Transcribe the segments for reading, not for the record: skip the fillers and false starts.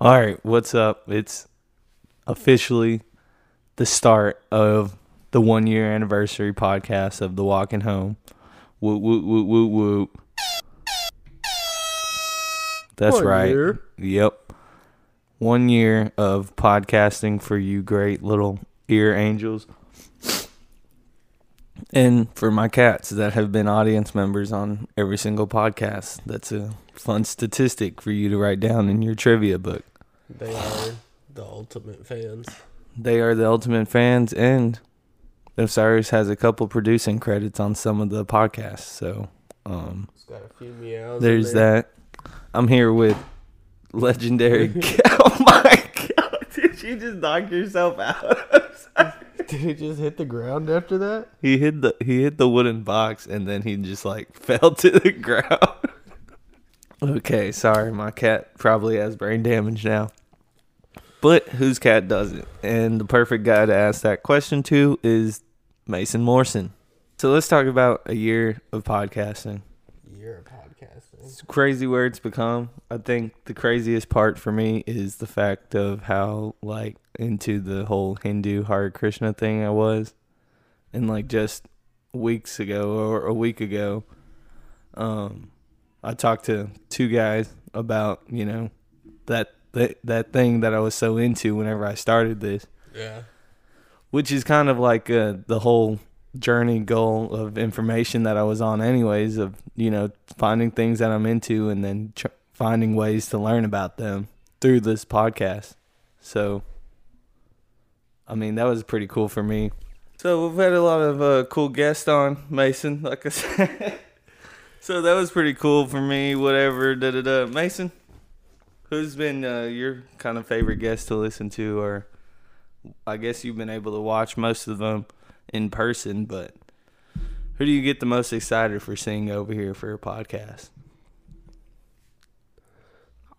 All right, what's up? It's officially the start of the 1-year anniversary podcast of The Walking Home. Whoop, whoop, whoop, whoop, whoop. That's one right. Year. Yep. 1 year of podcasting for you great little ear angels. And for my cats that have been audience members on every single podcast, that's a fun statistic for you to write down in your trivia book. They are the ultimate fans. They are the ultimate fans, and Osiris has a couple producing credits on some of the podcasts. So, it's got a few meows. There's that. I'm here with legendary. Oh my God! Did you just knock yourself out? Did he just hit the ground after that? He hit the wooden box, and then he just like fell to the ground. Okay, sorry, my cat probably has brain damage now. But whose cat doesn't? And the perfect guy to ask that question to is Mason Morrison. So let's talk about a year of podcasting. Year of podcasting. It's crazy where it's become. I think the craziest part for me is the fact of how like into the whole Hindu Hare Krishna thing I was. And like just weeks ago or a week ago, I talked to two guys about, you know, that thing that I was so into whenever I started this. Yeah. Which is kind of like the whole journey goal of information that I was on anyways of, you know, finding things that I'm into and then finding ways to learn about them through this podcast. So, I mean, that was pretty cool for me. So we've had a lot of cool guests on, Mason, like I said. So that was pretty cool for me, whatever, da-da-da. Mason, who's been your kind of favorite guest to listen to? Or I guess you've been able to watch most of them in person, but who do you get the most excited for seeing over here for a podcast?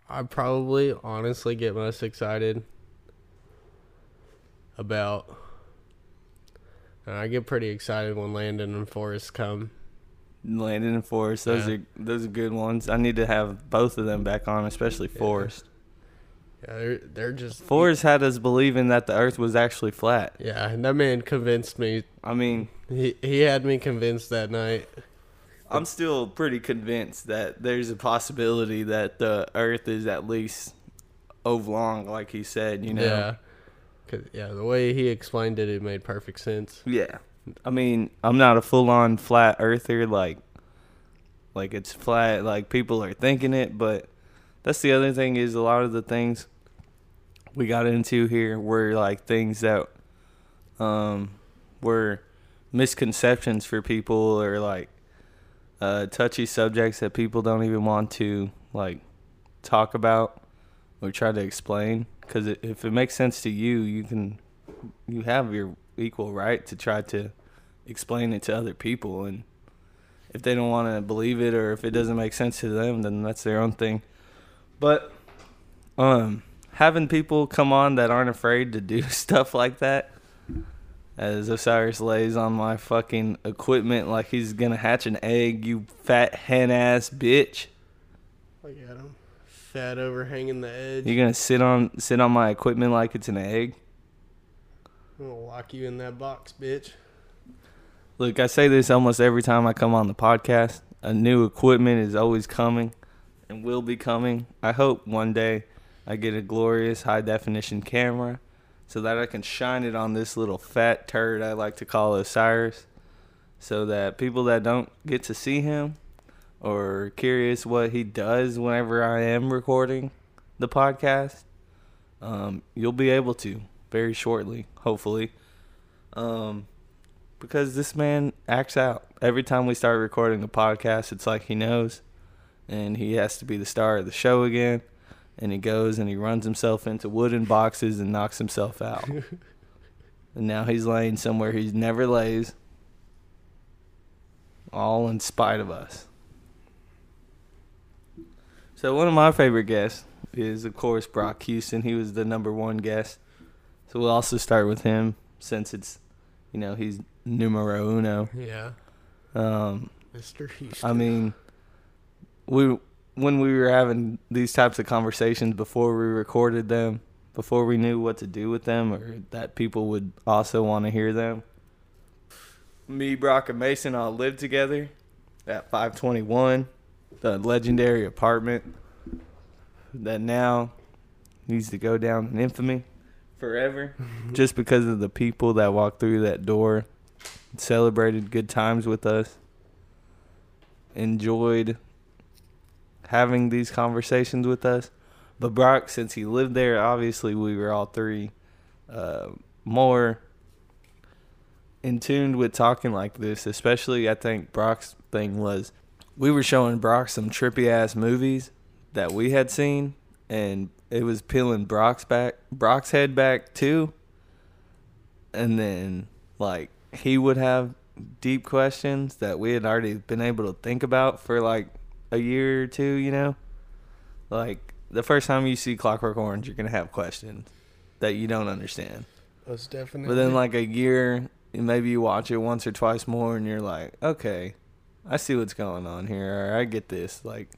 I probably honestly get most excited about... I get pretty excited when Landon and Forrest come. Landon and Forrest, those are good ones. I need to have both of them back on, especially Forrest. Yeah, they're just... Forrest had us believing that the earth was actually flat. Yeah, and that man convinced me. I mean... He had me convinced that night. I'm still pretty convinced that there's a possibility that the earth is at least oblong, like he said, you know? Yeah, 'cause, the way he explained it, it made perfect sense. Yeah. I mean, I'm not a full-on flat earther, like it's flat, like people are thinking it, but that's the other thing is a lot of the things we got into here were, like, things that were misconceptions for people or, like, touchy subjects that people don't even want to, like, talk about or try to explain, because if it makes sense to you, you have your equal right to try to explain it to other people, and if they don't want to believe it or if it doesn't make sense to them, then that's their own thing. But having people come on that aren't afraid to do stuff like that, as Osiris lays on my fucking equipment like he's gonna hatch an egg, you fat hen ass bitch. Look at him, fat overhanging the edge. You're gonna sit on my equipment like it's an egg. I'm going to lock you in that box, bitch. Look, I say this almost every time I come on the podcast. A new equipment is always coming and will be coming. I hope one day I get a glorious high-definition camera so that I can shine it on this little fat turd I like to call Osiris, so that people that don't get to see him or are curious what he does whenever I am recording the podcast, you'll be able to. Very shortly, hopefully, because this man acts out. Every time we start recording the podcast, it's like he knows, and he has to be the star of the show again, and he goes and he runs himself into wooden boxes and knocks himself out, and now he's laying somewhere he never lays, all in spite of us. So one of my favorite guests is, of course, Brock Houston. He was the number one guest. So we'll also start with him since it's, you know, he's numero uno. Yeah. Mr. Houston. I mean, we when we were having these types of conversations before we recorded them, before we knew what to do with them or that people would also want to hear them. Me, Brock, and Mason all lived together at 521, the legendary apartment that now needs to go down in infamy forever just because of the people that walked through that door, celebrated good times with us, enjoyed having these conversations with us. But Brock, since he lived there, obviously we were all three more in tune with talking like this. Especially, I think Brock's thing was we were showing Brock some trippy-ass movies that we had seen, and it was peeling Brock's head back, too. And then, like, he would have deep questions that we had already been able to think about for, like, a year or two, you know? Like, the first time you see Clockwork Orange, you're going to have questions that you don't understand. Most definitely. But then, like, a year, maybe you watch it once or twice more, and you're like, okay, I see what's going on here. Or I get this, like,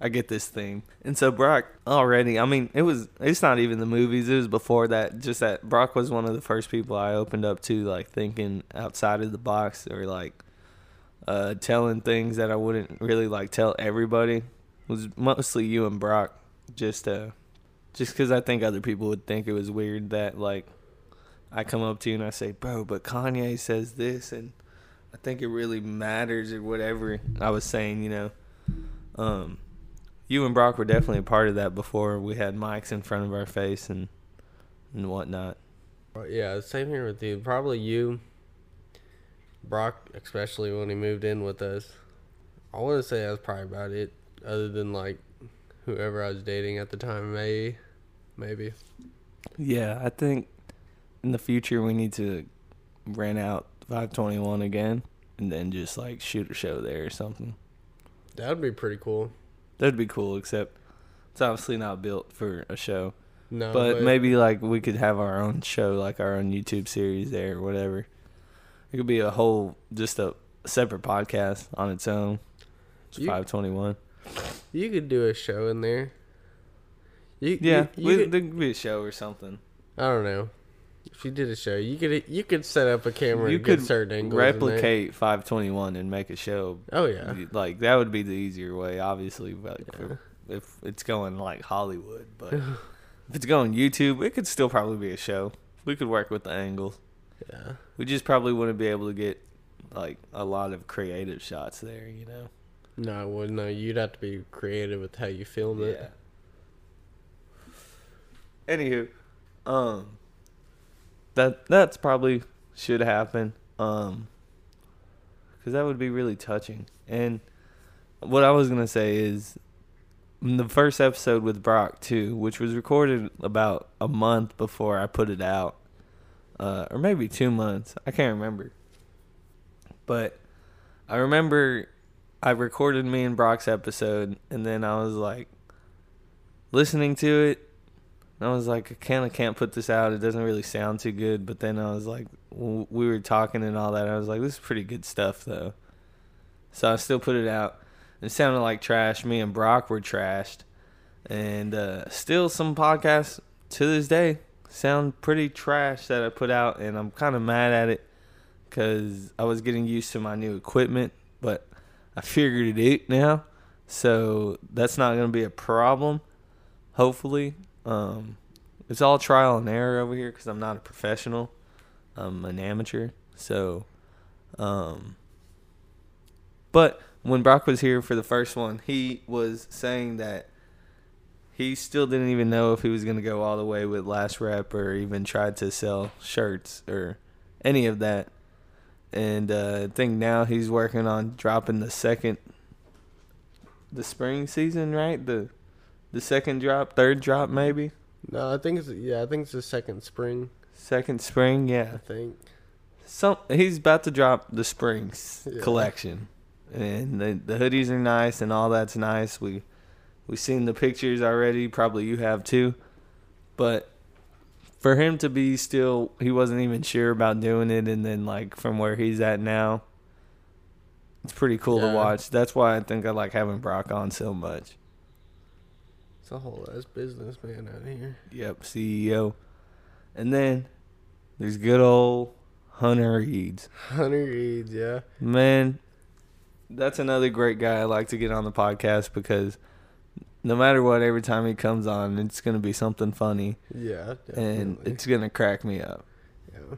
I get this theme. And so Brock already, I mean, it's not even the movies. It was before that, just that Brock was one of the first people I opened up to, like, thinking outside of the box or, like, telling things that I wouldn't really, like, tell everybody. It was mostly you and Brock. Just because I think other people would think it was weird that, like, I come up to you and I say, bro, but Kanye says this, and I think it really matters or whatever I was saying, you know. You and Brock were definitely a part of that before we had mics in front of our face and whatnot. Yeah, same here with you. Probably you, Brock, especially when he moved in with us. I want to say that's probably about it, other than, like, whoever I was dating at the time, maybe. Yeah, I think in the future we need to rent out 521 again and then just, like, shoot a show there or something. That would be pretty cool. That'd be cool, except it's obviously not built for a show. No. But maybe, like, we could have our own show, like our own YouTube series there or whatever. It could be a whole, just a separate podcast on its own. It's 521. You could do a show in there. There could be a show or something. I don't know. If you did a show, you could set up a camera and get certain angles. You could replicate 521 and make a show. Oh, yeah. Like, that would be the easier way, obviously, like, yeah. If it's going, like, Hollywood. But if it's going YouTube, it could still probably be a show. We could work with the angles. Yeah. We just probably wouldn't be able to get, like, a lot of creative shots there, you know? No, I wouldn't. No, you'd have to be creative with how you film it. Yeah. Anywho, that's probably should happen, because that would be really touching. And what I was gonna say is, in the first episode with Brock too, which was recorded about a month before I put it out, or maybe 2 months, I can't remember. But I remember I recorded me and Brock's episode, and then I was, like, listening to it, and I was like, I kind of can't put this out. It doesn't really sound too good. But then I was like, we were talking and all that. I was like, this is pretty good stuff, though. So I still put it out. It sounded like trash. Me and Brock were trashed. And still some podcasts to this day sound pretty trash that I put out, and I'm kind of mad at it because I was getting used to my new equipment. But I figured it out now, so that's not going to be a problem, hopefully. It's all trial and error over here because I'm not a professional. I'm an amateur. So, but when Brock was here for the first one, he was saying that he still didn't even know if he was going to go all the way with Last Rep or even tried to sell shirts or any of that. And I think now he's working on dropping the spring season, right? The second drop, third drop, maybe? No, I think it's the second spring. Second spring, yeah. I think. He's about to drop the spring collection. And the hoodies are nice and all that's nice. We've seen the pictures already. Probably you have too. But for him to be still, he wasn't even sure about doing it, and then, like, from where he's at now, it's pretty cool to watch. That's why I think I like having Brock on so much. It's a whole ass businessman out here. Yep, CEO. And then there's good old Hunter Eads. Hunter Eads, yeah. Man, that's another great guy I like to get on the podcast because no matter what, every time he comes on, it's going to be something funny. Yeah, definitely. And it's going to crack me up. Yeah.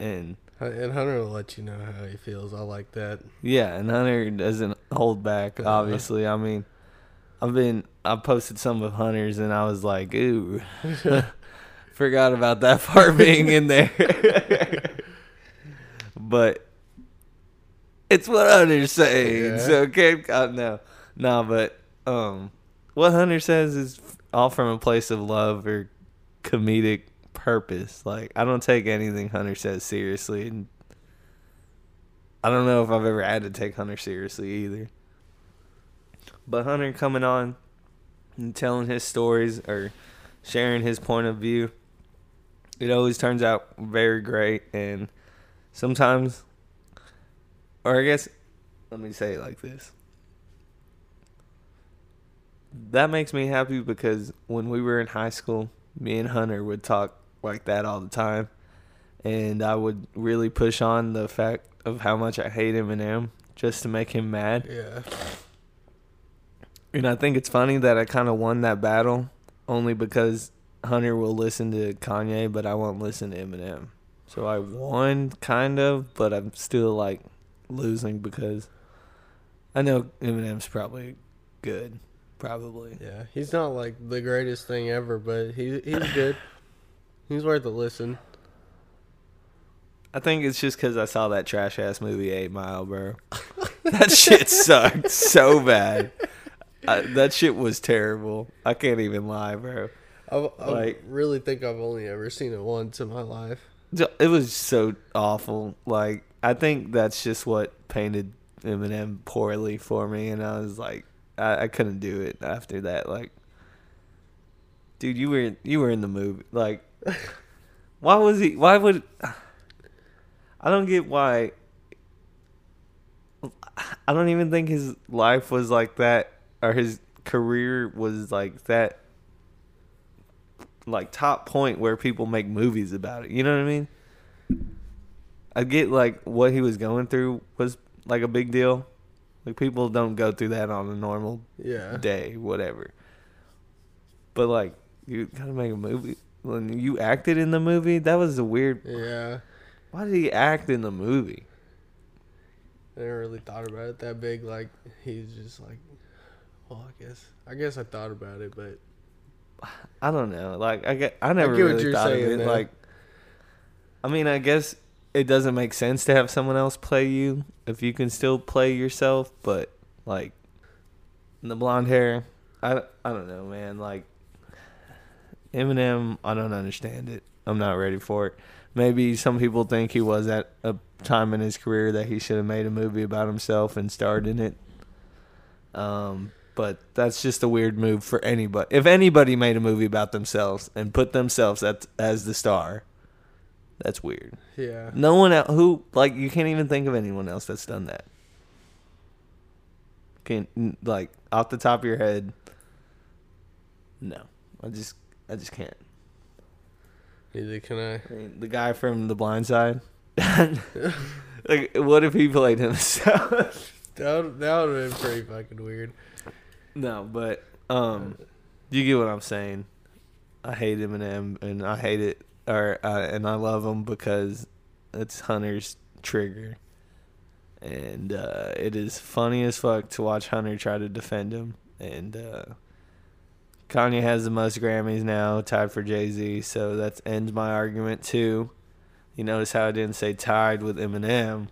And Hunter will let you know how he feels. I like that. Yeah, and Hunter doesn't hold back, obviously. I mean, I posted some of Hunter's, and I was like, ooh. Forgot about that part being in there. But it's what Hunter's saying. Yeah. So, okay? What Hunter says is all from a place of love or comedic purpose. Like, I don't take anything Hunter says seriously. And I don't know if I've ever had to take Hunter seriously either. But Hunter coming on and telling his stories or sharing his point of view, it always turns out very great. And sometimes, or I guess, let me say it like this. That makes me happy because when we were in high school, me and Hunter would talk like that all the time. And I would really push on the fact of how much I hate Eminem just to make him mad. Yeah. And I think it's funny that I kind of won that battle only because Hunter will listen to Kanye, but I won't listen to Eminem. So I won, kind of, but I'm still, like, losing because I know Eminem's probably good. Probably. Yeah, he's not, like, the greatest thing ever, but he's good. He's worth a listen. I think it's just because I saw that trash-ass movie 8 Mile, bro. That shit sucked so bad. That shit was terrible. I can't even lie, bro. I really think I've only ever seen it once in my life. It was so awful. Like, I think that's just what painted Eminem poorly for me, and I was like, I couldn't do it after that. Like, dude, you were in the movie. Like, I don't get why. I don't even think his life was like that, or his career was like that, like, top point where people make movies about it. You know what I mean? I get, like, what he was going through was, like, a big deal. Like, people don't go through that on a normal day, whatever. But, like, you gotta make a movie. When you acted in the movie, that was a weird... Yeah. Why did he act in the movie? I never really thought about it that big. Like, he's just like, well, I guess I thought about it, but... I don't know. Like, I never really thought of it. Man. Like, I mean, I guess it doesn't make sense to have someone else play you if you can still play yourself. But, like, the blonde hair, I don't know, man. Like, Eminem, I don't understand it. I'm not ready for it. Maybe some people think he was at a time in his career that he should have made a movie about himself and starred in it. But that's just a weird move for anybody. If anybody made a movie about themselves and put themselves as the star, that's weird. Yeah. No one else you can't even think of anyone else that's done that. Like, off the top of your head, no. I just can't. Neither can I. I mean, the guy from The Blind Side. Like, what if he played himself? That would have been pretty fucking weird. No, but you get what I'm saying. I hate Eminem, and I hate it, and I love him because it's Hunter's trigger, and it is funny as fuck to watch Hunter try to defend him. And Kanye has the most Grammys now, tied for Jay-Z, so that ends my argument too. You notice how I didn't say tied with Eminem,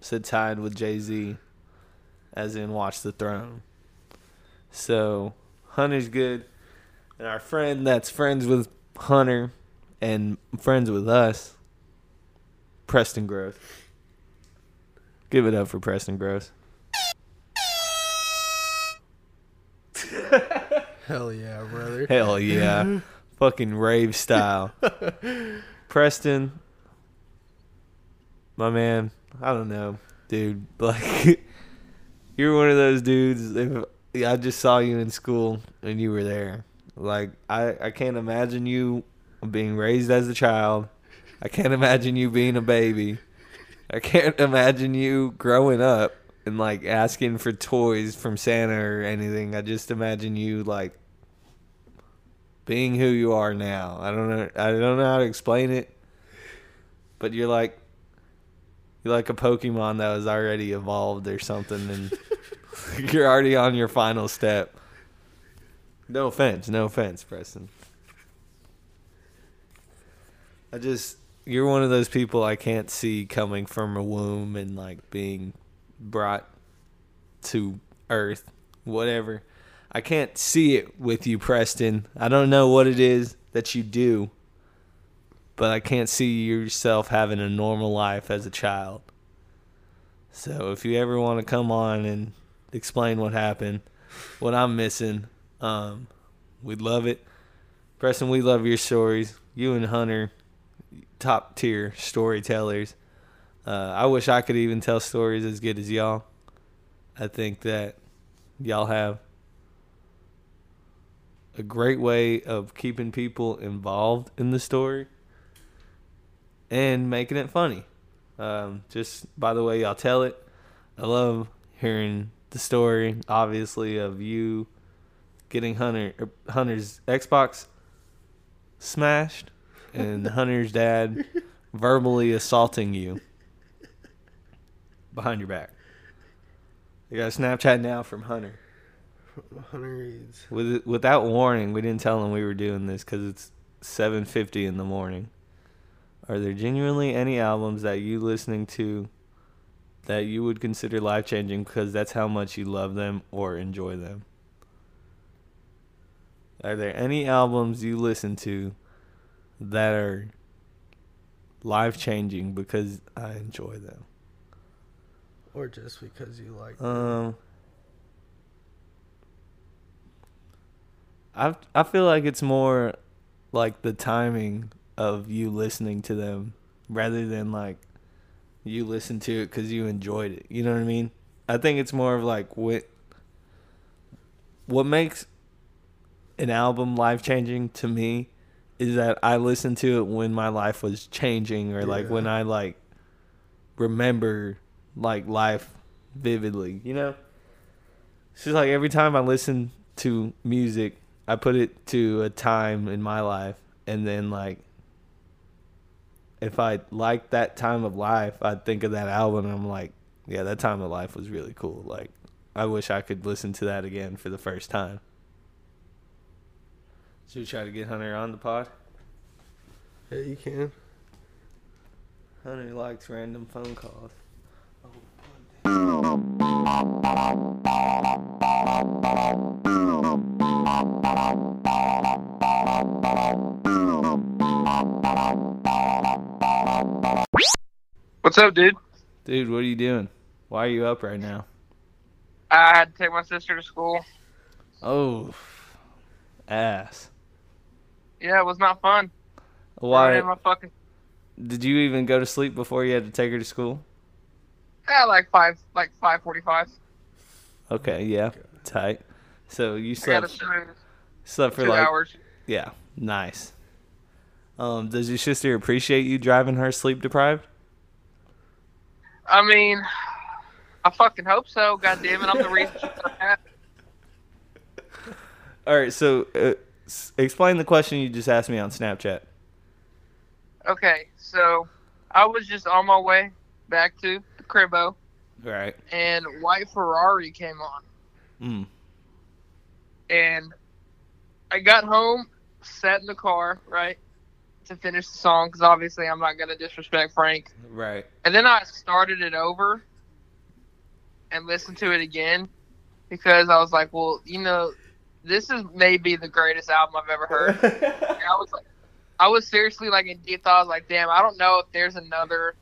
said tied with Jay-Z, as in Watch the Throne. So, Hunter's good. And our friend that's friends with Hunter and friends with us, Preston Gross. Give it up for Preston Gross. Hell yeah, brother. Hell yeah. Fucking rave style. Preston, my man, I don't know, dude. Like, you're one of those dudes. If I just saw you in school and you were there. Like, I can't imagine you being raised as a child. I can't imagine you being a baby. I can't imagine you growing up and, like, asking for toys from Santa or anything. I just imagine you, like, being who you are now. I don't know how to explain it. But you're like a Pokemon that was already evolved or something, and you're already on your final step. No offense, Preston. You're one of those people I can't see coming from a womb and, like, being brought to earth, whatever. I can't see it with you, Preston. I don't know what it is that you do, but I can't see yourself having a normal life as a child. So if you ever want to come on and explain what happened, what I'm missing, we'd love it. Preston, we love your stories. You and Hunter, top tier storytellers. I wish I could even tell stories as good as y'all. I think that y'all have a great way of keeping people involved in the story and making it funny. Just by the way y'all tell it. I love hearing the story, obviously, of you getting Hunter's Xbox smashed and Hunter's dad verbally assaulting you behind your back. You got a Snapchat now from Hunter. Hunter Eads. Without warning, we didn't tell him we were doing this because it's 7:50 in the morning. Are there genuinely any albums that you listening to that you would consider life-changing because that's how much you love them or enjoy them? Are there any albums you listen to that are life-changing because I enjoy them? Or just because you like them? I feel like it's more like the timing of you listening to them rather than like you listen to it because you enjoyed it. You know what I mean? I think it's more of like what makes an album life-changing to me is that I listened to it when my life was changing or like when I like remember like life vividly, you know? It's just like every time I listen to music, I put it to a time in my life, and then like if I like that time of life, I think of that album and I'm like, yeah, that time of life was really cool. Like I wish I could listen to that again for the first time. Should we try to get Hunter on the pod? Yeah, you can. Hunter likes random phone calls. What's up, dude? Dude, what are you doing? Why are you up right now? I had to take my sister to school. Oh, ass. Yeah, it was not fun. Why? Did you even go to sleep before you had to take her to school? Yeah, like 5:45. Okay, yeah, tight. So you slept for 2 hours. Yeah, nice. Does your sister appreciate you driving her sleep deprived? I mean, I fucking hope so. God damn it, I'm the reason she's not happy. All right, so explain the question you just asked me on Snapchat. Okay, so I was just on my way back to the cribbo. Right. And white Ferrari came on. Mm. And I got home, sat in the car, right, to finish the song because obviously I'm not going to disrespect Frank. Right. And then I started it over and listened to it again because I was like, well, you know, this is maybe the greatest album I've ever heard. I was seriously like in deep thought. I was like, damn, I don't know if there's another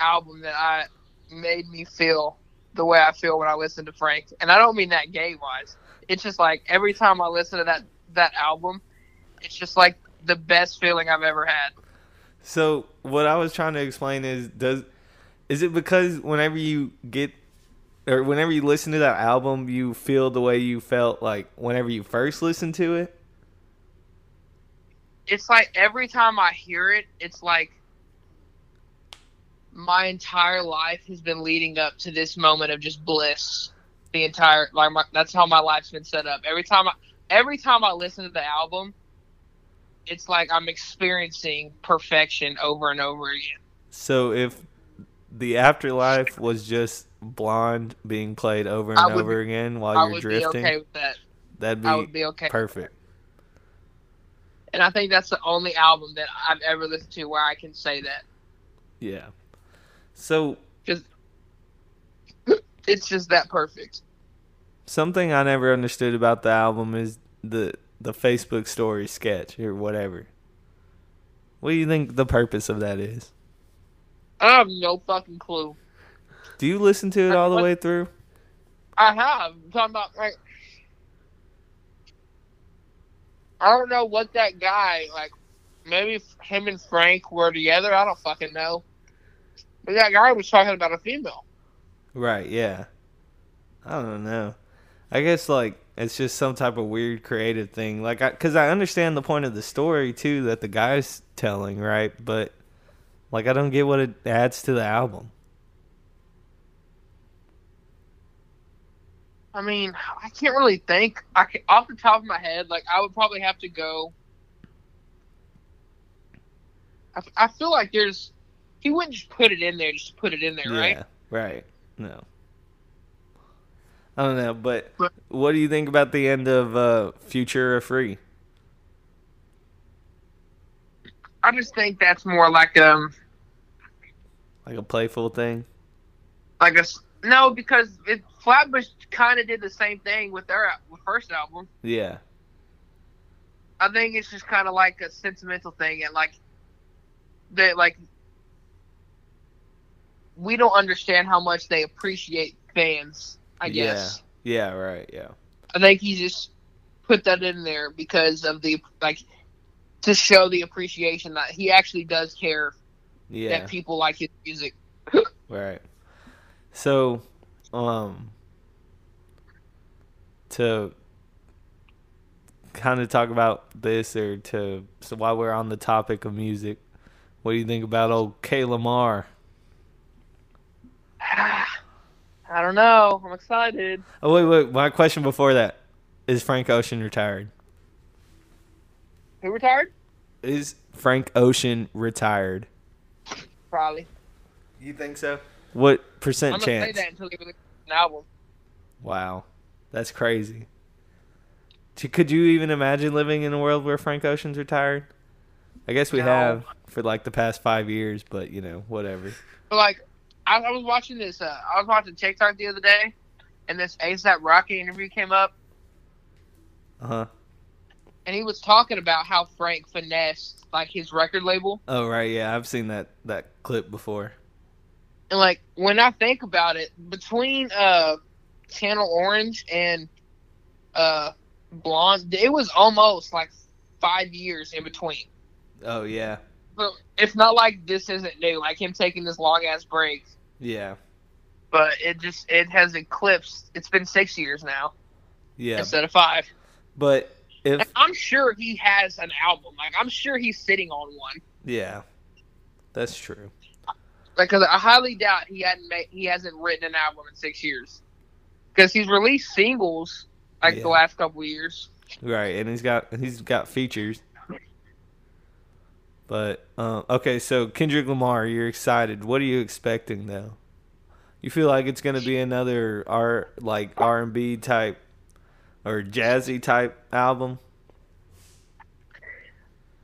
album that made me feel the way I feel when I listen to Frank. And I don't mean that gay wise. It's just like every time I listen to that album, it's just like the best feeling I've ever had. So what I was trying to explain is, is it because whenever you get or whenever you listen to that album, you feel the way you felt like whenever you first listened to it? It's like every time I hear it, it's like my entire life has been leading up to this moment of just bliss. The entire that's how my life's been set up. Every time I listen to the album, it's like I'm experiencing perfection over and over again. So if the afterlife was just Blonde being played over and over again while you're drifting, I would be okay with that. That'd be okay. Perfect. And I think that's the only album that I've ever listened to where I can say that. Yeah. So it's just that perfect. Something I never understood about the album is the Facebook story sketch or whatever. What do you think the purpose of that is? I have no fucking clue. Do you listen to it all the way through? I have. I'm talking about, like, I don't know what that guy, like, maybe him and Frank were together. I don't fucking know. But that guy was talking about a female. Right, yeah. I don't know. I guess, like, it's just some type of weird creative thing. Like, because I understand the point of the story, too, that the guy's telling, right? But, like, I don't get what it adds to the album. I mean, I can't really think. Off the top of my head, like, I would probably have to go. I feel like there's... He wouldn't just put it in there just to put it in there, yeah, right? Yeah, right. No. I don't know, but what do you think about the end of Future or Free? I just think that's more like a playful thing? No, because Flatbush kind of did the same thing with their first album. Yeah. I think it's just kind of like a sentimental thing, and we don't understand how much they appreciate fans, I guess. Yeah, right, yeah. I think he just put that in there because of to show the appreciation that he actually does care that people like his music. Right. So, to kind of talk about this, so while we're on the topic of music, what do you think about old K. Lamar? I don't know. I'm excited. Oh, wait. My question before that. Is Frank Ocean retired? Who retired? Is Frank Ocean retired? Probably. You think so? What percent chance? I'm going to say that until he releases an album. Wow. That's crazy. Could you even imagine living in a world where Frank Ocean's retired? I guess we have for, like, the past 5 years, but, you know, whatever. But, like... I was watching this. I was watching TikTok the other day, and this ASAP Rocky interview came up. Uh huh. And he was talking about how Frank finessed his record label. Oh right, yeah, I've seen that clip before. And when I think about it, between Channel Orange and Blonde, it was almost 5 years in between. Oh yeah. But it's not like this isn't new. Him taking this long ass break. Yeah. But it has eclipsed. It's been 6 years now. Yeah. Instead of 5. But I'm sure he has an album. I'm sure he's sitting on one. Yeah. That's true. Because I highly doubt he hasn't written an album in 6 years. Because he's released singles the last couple of years. Right, and he's got features. But okay, so Kendrick Lamar, you're excited. What are you expecting though? You feel like it's gonna be another R&B type or jazzy type album?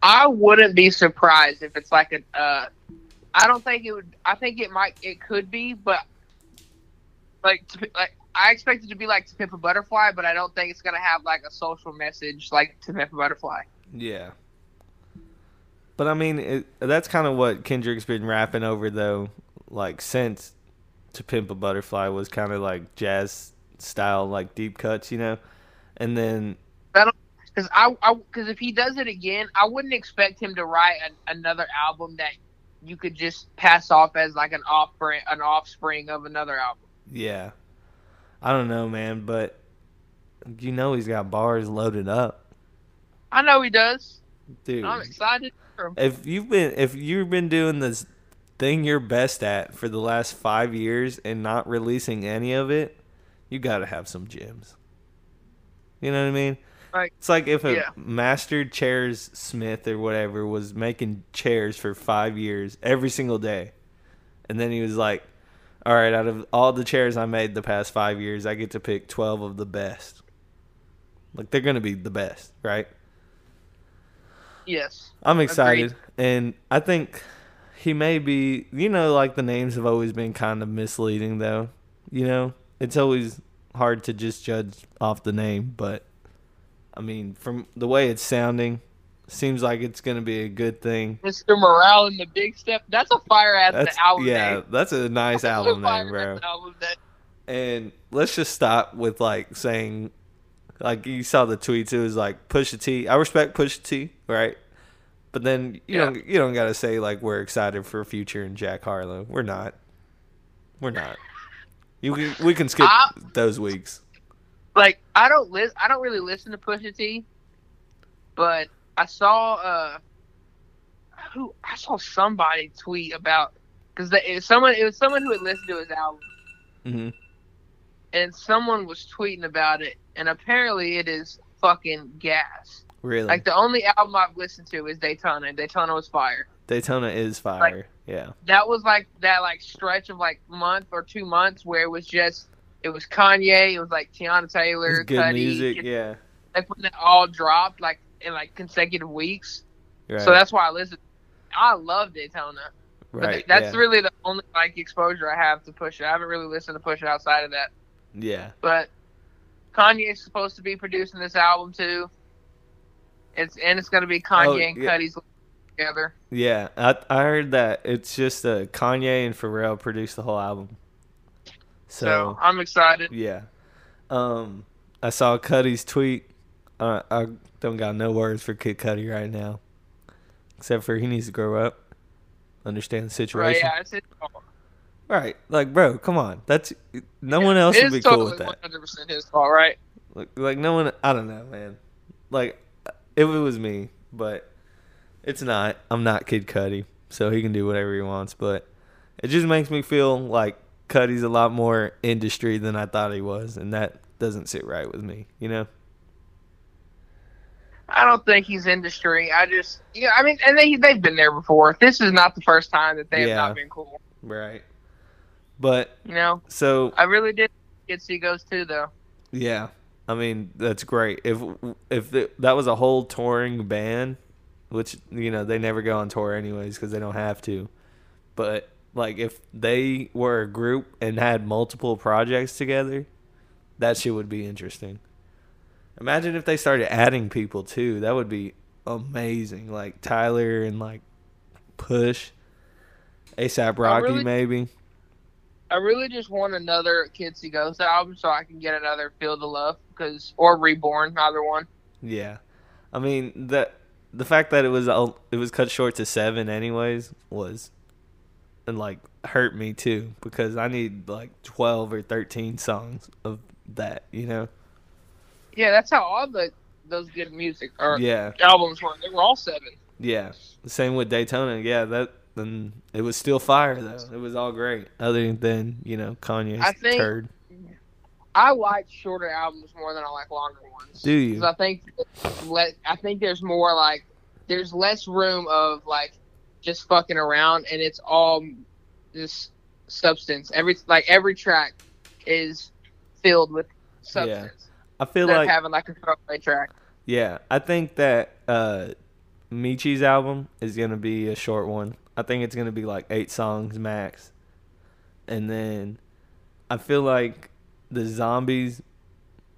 I wouldn't be surprised if it's I don't think it would. I think it could be, but I expect it to be like To Pimp a Butterfly, but I don't think it's gonna have a social message like To Pimp a Butterfly. Yeah. But, I mean, that's kind of what Kendrick's been rapping over, though, since To Pimp a Butterfly was kind of, jazz-style, deep cuts, you know? And then... Because if he does it again, I wouldn't expect him to write another album that you could just pass off as, an offspring of another album. Yeah. I don't know, man, but you know he's got bars loaded up. I know he does. Dude, I'm excited for him. If you've been doing this thing you're best at for the last 5 years and not releasing any of it, you got to have some gems. You know what I mean? Right. It's like if a master chairs smith or whatever was making chairs for 5 years every single day, and then he was like, all right, out of all the chairs I made the past 5 years, I get to pick 12 of the best. Like, they're going to be the best, right? Yes. I'm excited. Agreed. And I think he may be, you know, like the names have always been kind of misleading, though. You know, it's always hard to just judge off the name. But, I mean, from the way it's sounding, seems like it's going to be a good thing. Mr. Morale and the Big Step. That's a fire-ass album name. Yeah, that's a nice album name, bro. And let's just stop with, like, saying, like, you saw the tweets. It was like, Pusha T. I respect Pusha T, right? But then you don't got to say, like, we're excited for Future and Jack Harlow. We're not. We're not. We can skip those weeks. Like, I don't really listen to Pusha T, but I saw somebody tweet about, because it was someone who had listened to his album, mm-hmm. and someone was tweeting about it, and apparently it is fucking gas. Really? Like, the only album I've listened to is Daytona, and Daytona was fire. Daytona is fire, like, yeah. That was, like, that, like, stretch of, like, month or 2 months where it was Kanye, it was, like, Tiana Taylor, Cudi. Good music, yeah. Like, when it all dropped, like, in, like, consecutive weeks. Right. So that's why I listened. I love Daytona. Right, that's really the only, like, exposure I have to Pusha. I haven't really listened to Pusha outside of that. Yeah. But Kanye's supposed to be producing this album, too. It's going to be Kanye and Cudi's together. Yeah, I heard that. It's just Kanye and Pharrell produced the whole album. So I'm excited. Yeah. I saw Cudi's tweet. I don't got no words for Kid Cudi right now. Except for he needs to grow up. Understand the situation. Right, yeah, it's his fault. Right. Like, bro, come on. That's no one else would be cool with that. It's 100% his fault, right? Like, no one, I don't know, man. Like, if it was me, but it's not. I'm not Kid Cudi, so he can do whatever he wants. But it just makes me feel like Cudi's a lot more industry than I thought he was, and that doesn't sit right with me, you know? I don't think he's industry. And they've been there before. This is not the first time that they have not been cool. Right. But, you know, so I really did get see goes too, though. Yeah. I mean, that's great. If that was a whole touring band, which, you know, they never go on tour anyways because they don't have to. But, like, if they were a group and had multiple projects together, that shit would be interesting. Imagine if they started adding people, too. That would be amazing. Like, Tyler and, like, Push. ASAP Rocky, maybe. I really just want another Kid Cudi Ghost album so I can get another Feel the Love or Reborn, either one. Yeah. I mean, the fact that it was cut short to 7 anyways hurt me too, because I need, like, 12 or 13 songs of that, you know? Yeah, that's how all those good music albums were. They were all 7. Yeah. Same with Daytona. Yeah, and it was still fire, though. It was all great, other than, you know, Kanye's turd. I like shorter albums more than I like longer ones. Do you? Because I think there's more, like, there's less room of, like, just fucking around, and it's all just substance. Every track is filled with substance. Yeah. I feel like having, like, a throwaway track. Yeah, I think that Michi's album is gonna be a short one. I think it's going to be like 8 songs max. And then I feel like the Zombies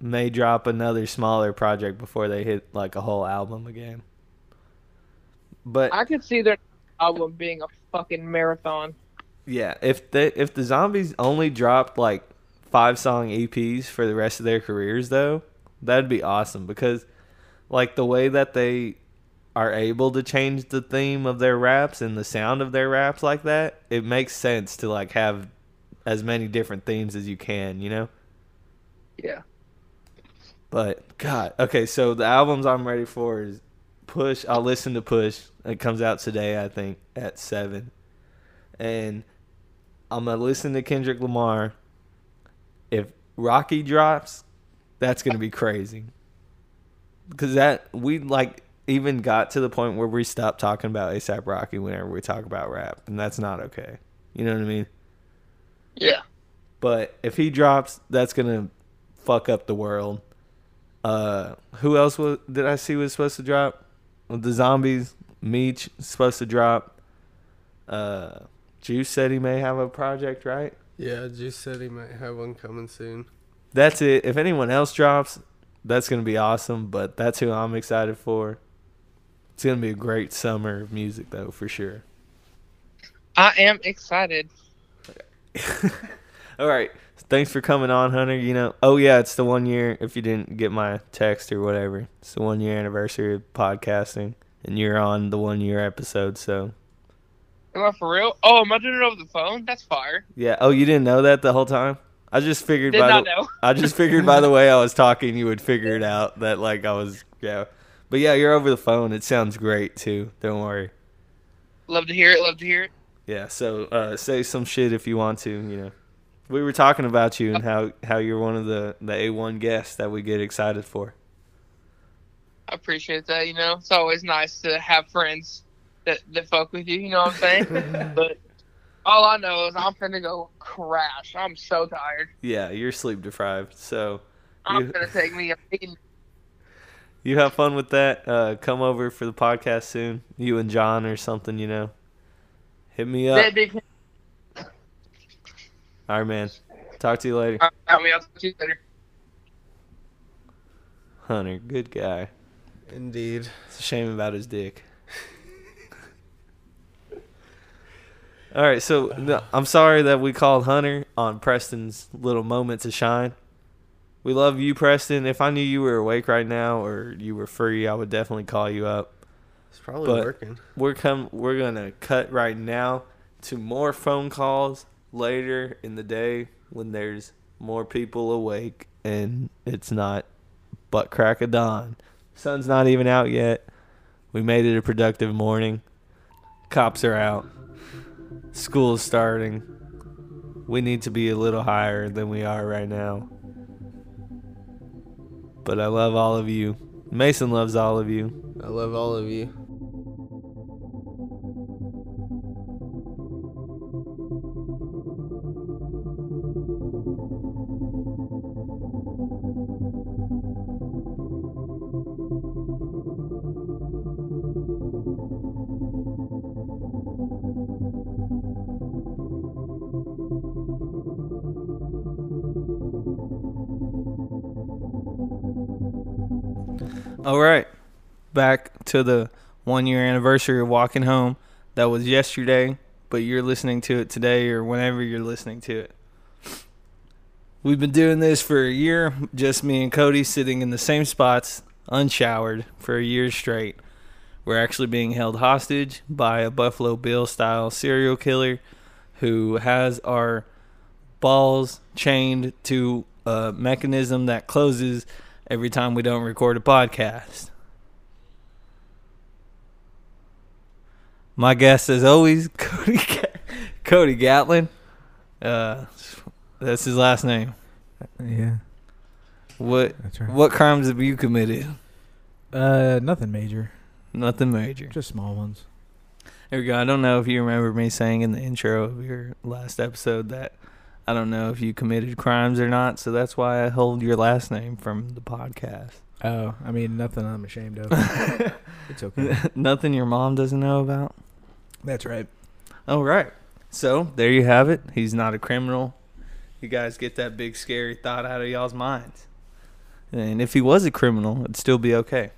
may drop another smaller project before they hit like a whole album again. But I could see their album being a fucking marathon. Yeah, if the Zombies only dropped like 5-song EPs for the rest of their careers, though, that'd be awesome, because like the way that they are able to change the theme of their raps and the sound of their raps like that, it makes sense to like have as many different themes as you can, you know? Yeah. But, God. Okay, so the albums I'm ready for is Push. I'll listen to Push. It comes out today, I think, at 7. And I'm going to listen to Kendrick Lamar. If Rocky drops, that's going to be crazy. Because that, we, like, even got to the point where we stopped talking about ASAP Rocky whenever we talk about rap. And that's not okay. You know what I mean? Yeah. But if he drops, that's going to fuck up the world. Who else did I see was supposed to drop? The Zombies. Meech supposed to drop. Juice said he may have a project, right? Yeah, Juice said he might have one coming soon. That's it. If anyone else drops, that's going to be awesome, but that's who I'm excited for. It's going to be a great summer of music, though, for sure. I am excited. All right. Thanks for coming on, Hunter. You know, oh, yeah, it's the 1 year, if you didn't get my text or whatever, it's the 1 year anniversary of podcasting, and you're on the 1 year episode, so. Am I for real? Oh, am I doing it over the phone? That's fire. Yeah. Oh, you didn't know that the whole time? I just figured by the way I was talking, you would figure it out that like I was, yeah. But yeah, you're over the phone. It sounds great too. Don't worry. Love to hear it. Love to hear it. Yeah. So say some shit if you want to. You know, we were talking about you and how you're one of the A1 guests that we get excited for. I appreciate that. You know, it's always nice to have friends that fuck with you. You know what I'm saying? But. All I know is I'm finna go crash. I'm so tired. Yeah, you're sleep deprived, so... I'm finna take me a meeting. You have fun with that. Come over for the podcast soon. You and John or something, you know. Hit me up. All right, man. Talk to you later. All right, I'll talk to you later. Hunter, good guy. Indeed. It's a shame about his dick. All right, so I'm sorry that we called Hunter on Preston's little moment to shine. We love you, Preston. If I knew you were awake right now or you were free, I would definitely call you up. It's probably working. We're gonna cut right now to more phone calls later in the day when there's more people awake and it's not butt crack of dawn. Sun's not even out yet. We made it a productive morning. Cops are out. School's starting. We need to be a little higher than we are right now. But I love all of you. Mason loves all of you. I love all of you. All right, back to the 1 year anniversary of Walking Home. That was yesterday, but you're listening to it today or whenever you're listening to it. We've been doing this for a year, just me and Cody sitting in the same spots, unshowered, for a year straight. We're actually being held hostage by a Buffalo Bill-style serial killer who has our balls chained to a mechanism that closes every time we don't record a podcast. My guest is always Cody Gatlin. That's his last name. Yeah. That's right. What crimes have you committed? Nothing major. Nothing major. Just small ones. There we go. I don't know if you remember me saying in the intro of your last episode that I don't know if you committed crimes or not, so that's why I hold your last name from the podcast. Oh, I mean, nothing I'm ashamed of. It's okay. Nothing your mom doesn't know about? That's right. All right. So, there you have it. He's not a criminal. You guys get that big, scary thought out of y'all's minds. And if he was a criminal, it'd still be okay.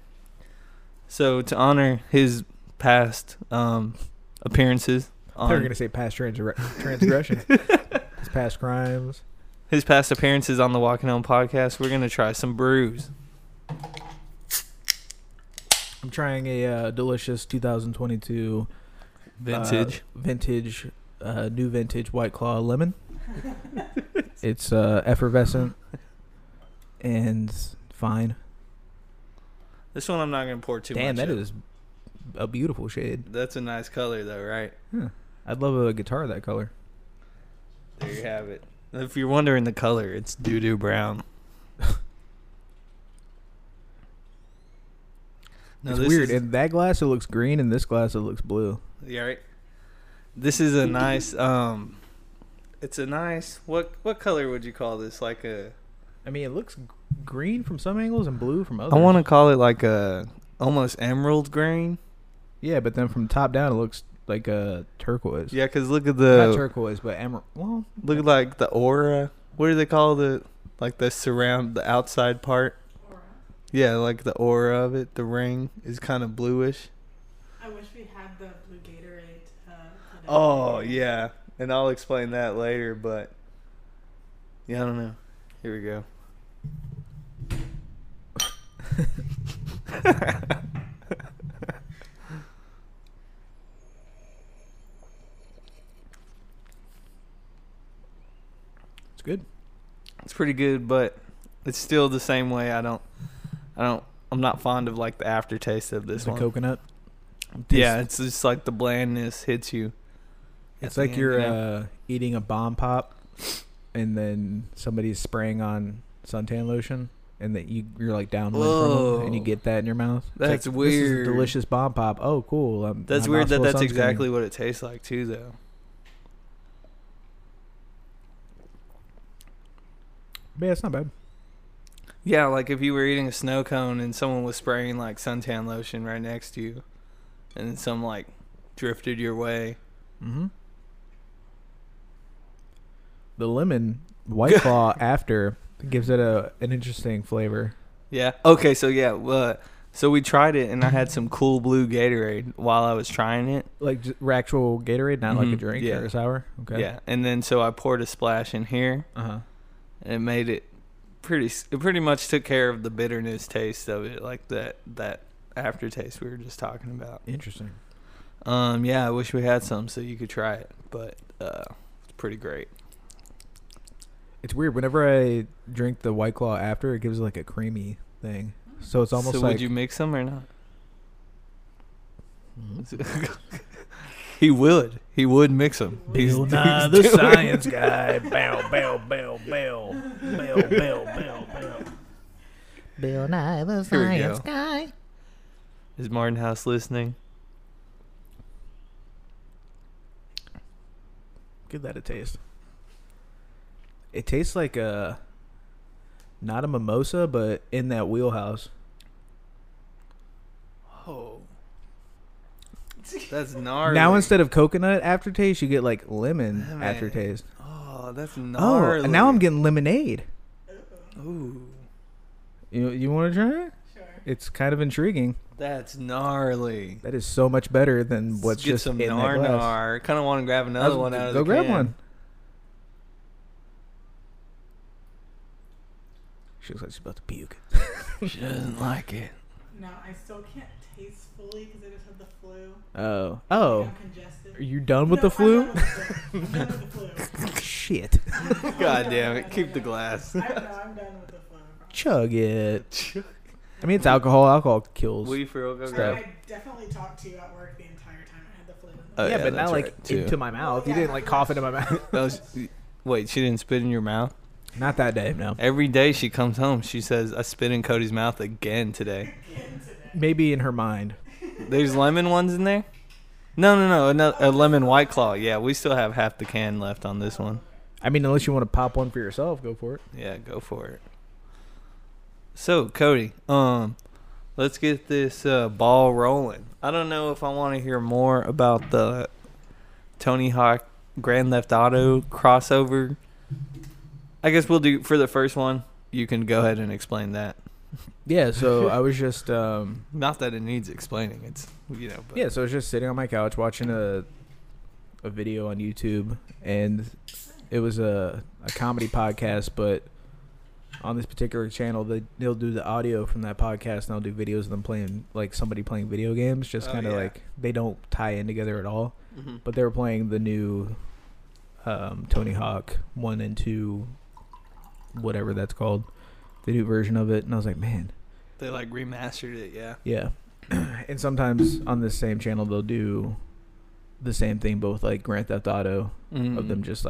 So, to honor his past appearances... They were going to say past transgression. His past crimes. His past appearances on the Walking Home podcast. We're going to try some brews. I'm trying a delicious 2022 new vintage White Claw lemon. It's effervescent. and fine. This one I'm not going to pour too much. Damn, that is a beautiful shade. That's a nice color, though, right? Yeah. I'd love a guitar that color. There you have it. If you're wondering the color, it's doo-doo brown. No, it's weird. In that glass, it looks green. In this glass, it looks blue. Yeah, right. This is a nice... it's a nice... What color would you call this? Like a... I mean, it looks green from some angles and blue from others. I want to call it like a... almost emerald green. Yeah, but then from top down, it looks like a turquoise. Yeah, because look at the... Not turquoise, but emerald. Well, look at like the aura. What do they call the... Like the surround... The outside part? Yeah, like the aura of it, the ring is kind of bluish. I wish we had the blue Gatorade. Oh, yeah. And I'll explain that later, but... Yeah, I don't know. Here we go. It's good. It's pretty good, but it's still the same way. I'm not fond of like the aftertaste of this one. The coconut? Yeah, it's just like the blandness hits you. It's like you're eating a bomb pop and then somebody's spraying on suntan lotion and that you're like downwind from it and you get that in your mouth. That's like, weird. This is a delicious bomb pop. Oh, cool. That's weird that that's exactly what it tastes like too, though. But yeah, it's not bad. Yeah, like if you were eating a snow cone and someone was spraying like suntan lotion right next to you and then some like drifted your way. Mm-hmm. The lemon White Claw after gives it an interesting flavor. Yeah. Okay, so yeah. So we tried it and I had some cool blue Gatorade while I was trying it. Like actual Gatorade, not like a drink or a sour? Okay. Yeah, and then so I poured a splash in here and it made it. It pretty much took care of the bitterness taste of it, like that aftertaste we were just talking about. Interesting. Yeah, I wish we had some so you could try it, but it's pretty great. It's weird. Whenever I drink the White Claw after, it gives like a creamy thing. So it's almost like... So would you mix them or not? Mm-hmm. He would mix them. He's the science guy. Bow, bow, bow, bow. Bow, bow, bow, bow. Bill Nye, the science guy. Is Martin House listening? Give that a taste. It tastes like a... Not a mimosa, but in that wheelhouse. Oh. That's gnarly. Now instead of coconut aftertaste, you get like lemon aftertaste. Oh, that's gnarly. Oh, and now I'm getting lemonade. Ooh. You want to try it? Sure. It's kind of intriguing. That's gnarly. That is so much better than what's just in that glass. Get some gnar. Kind of want to grab another one out of the can. Go grab one. She looks like she's about to puke. She doesn't like it. No, I still can't taste fully because I just had the flu. Oh. I'm congested. Are you done with the flu? I'm done with the flu. Shit. God damn it. Keep the glass. I don't know. I'm done with the flu. Chug it. I mean, it's alcohol. Alcohol kills. We for real stuff. I definitely talked to you at work the entire time I had the flu. Yeah, but not like into my mouth. You didn't like cough into my mouth. Wait, she didn't spit in your mouth? Not that day, no. Every day she comes home, she says, I spit in Cody's mouth again today. Maybe in her mind. There's lemon ones in there? No, a lemon White Claw. Yeah, we still have half the can left on this one. I mean, unless you want to pop one for yourself, go for it. Yeah, go for it. So, Cody, let's get this ball rolling. I don't know if I want to hear more about the Tony Hawk Grand Theft Auto crossover. I guess we'll do for the first one. You can go ahead and explain that. Yeah, so I was just not that it needs explaining. It's But. Yeah, so I was just sitting on my couch watching a video on YouTube, and it was a comedy podcast. But on this particular channel, they'll do the audio from that podcast, and they'll do videos of them playing like somebody playing video games. Just kind of like they don't tie in together at all. Mm-hmm. But they were playing the new Tony Hawk 1 and 2. Whatever that's called. the new version of it, and I was like, man. They like remastered it, yeah. Yeah. And sometimes on this same channel they'll do the same thing, both like Grand Theft Auto, of them just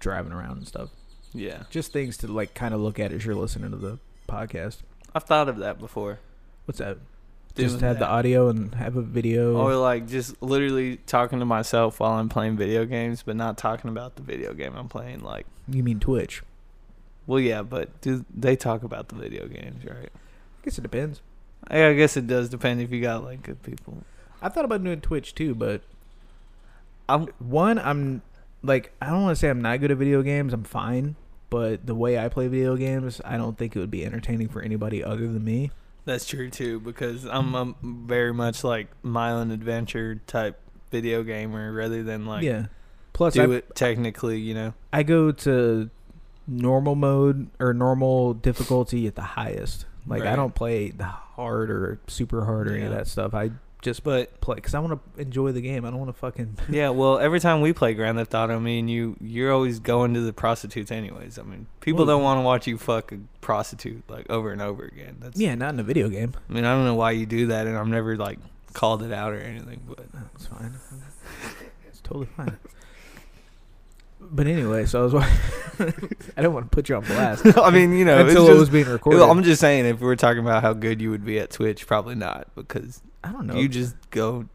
driving around and stuff. Yeah. Just things to like kind of look at as you're listening to the podcast. I've thought of that before. What's that? Just have the audio and have a video. Or like just literally talking to myself while I'm playing video games, but not talking about the video game I'm playing. Like, you mean Twitch? Well, yeah, but do they talk about the video games, right? I guess it depends. I guess it does depend if you got like good people. I thought about doing Twitch too, but I'm like, I don't want to say I'm not good at video games. I'm fine, but the way I play video games, I don't think it would be entertaining for anybody other than me. That's true too, because I'm a very much like Mile and Adventure type video gamer rather than like Plus, it technically, you know. I go to normal mode or normal difficulty at the highest. Like I don't play the hard or super hard or any of that stuff. I just play because I want to enjoy the game. I don't want to fucking yeah. Well, every time we play Grand Theft Auto, I mean, you're always going to the prostitutes, anyways. I mean, people don't want to watch you fuck a prostitute like over and over again. That's not in a video game. I mean, I don't know why you do that, and I've never like called it out or anything. But it's fine. It's totally fine. But anyway, so I don't want to put you on blast. No, I mean, you know, until it was being recorded. I'm just saying, if we were talking about how good you would be at Twitch, probably not, because I don't know. You just go,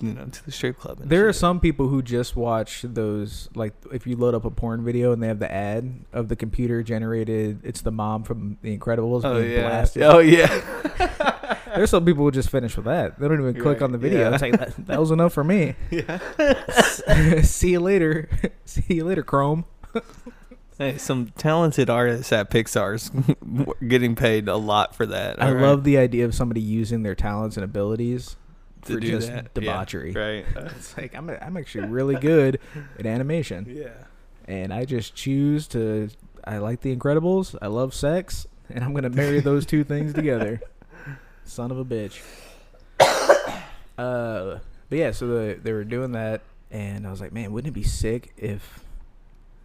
you know, to the strip club. And there are some people who just watch those. Like, if you load up a porn video and they have the ad of the computer generated, it's the mom from The Incredibles being blasted. Oh yeah. There's some people who just finish with that. They don't even click on the video. Yeah. It's like that was enough for me. Yeah. See you later. See you later, Chrome. Hey, some talented artists at Pixar's getting paid a lot for that. I love the idea of somebody using their talents and abilities to do just that. Debauchery. Yeah, right. It's like I'm actually really good at animation. Yeah. And I just choose to. I like The Incredibles. I love sex, and I'm gonna marry those two things together. Son of a bitch. But yeah, so they were doing that, and I was like, man, wouldn't it be sick if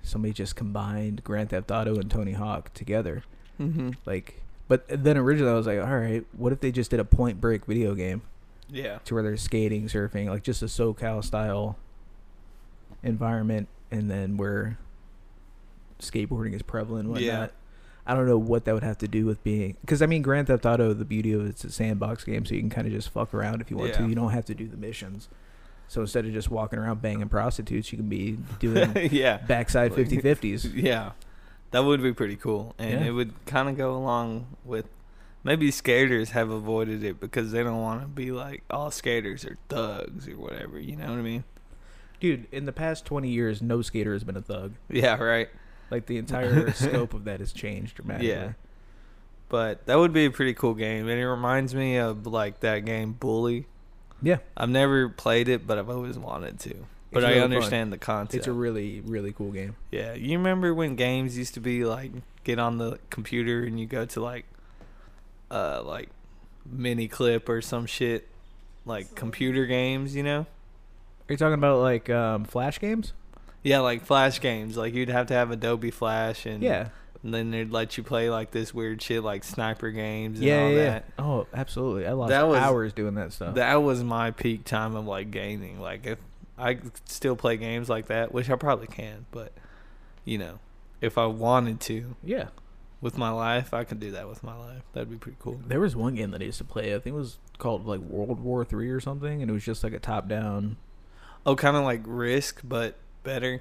somebody just combined Grand Theft Auto and Tony Hawk together? Mm-hmm. Like, but then originally I was like, all right, what if they just did a Point Break video game? Yeah. To where they're skating, surfing, like just a SoCal style environment, and then where skateboarding is prevalent and whatnot. Yeah. I don't know what that would have to do with being... Because, I mean, Grand Theft Auto, the beauty of it's a sandbox game, so you can kind of just fuck around if you want to. You don't have to do the missions. So instead of just walking around banging prostitutes, you can be doing backside 50-50s. Yeah. That would be pretty cool. And it would kind of go along with... Maybe skaters have avoided it because they don't want to be like, all skaters are thugs or whatever. You know what I mean? Dude, in the past 20 years, no skater has been a thug. Yeah, right. Like, the entire scope of that has changed dramatically. Yeah. But that would be a pretty cool game. And it reminds me of, like, that game Bully. Yeah. I've never played it, but I've always wanted to. But I understand the concept. It's a really, really cool game. Yeah. You remember when games used to be, like, get on the computer and you go to, like Mini Clip or some shit? Like, computer games, you know? Are you talking about, like, Flash games? Yeah, like Flash games. Like, you'd have to have Adobe Flash, and then they'd let you play, like, this weird shit, like sniper games and that. Oh, absolutely. I lost hours doing that stuff. That was my peak time of, like, gaming. Like, if I still play games like that, which I probably can, but, you know, if I wanted to. Yeah. With my life, I could do that with my life. That'd be pretty cool. There was one game that I used to play. I think it was called, like, World War III or something, and it was just, like, a top-down. Oh, kind of like Risk, but... better?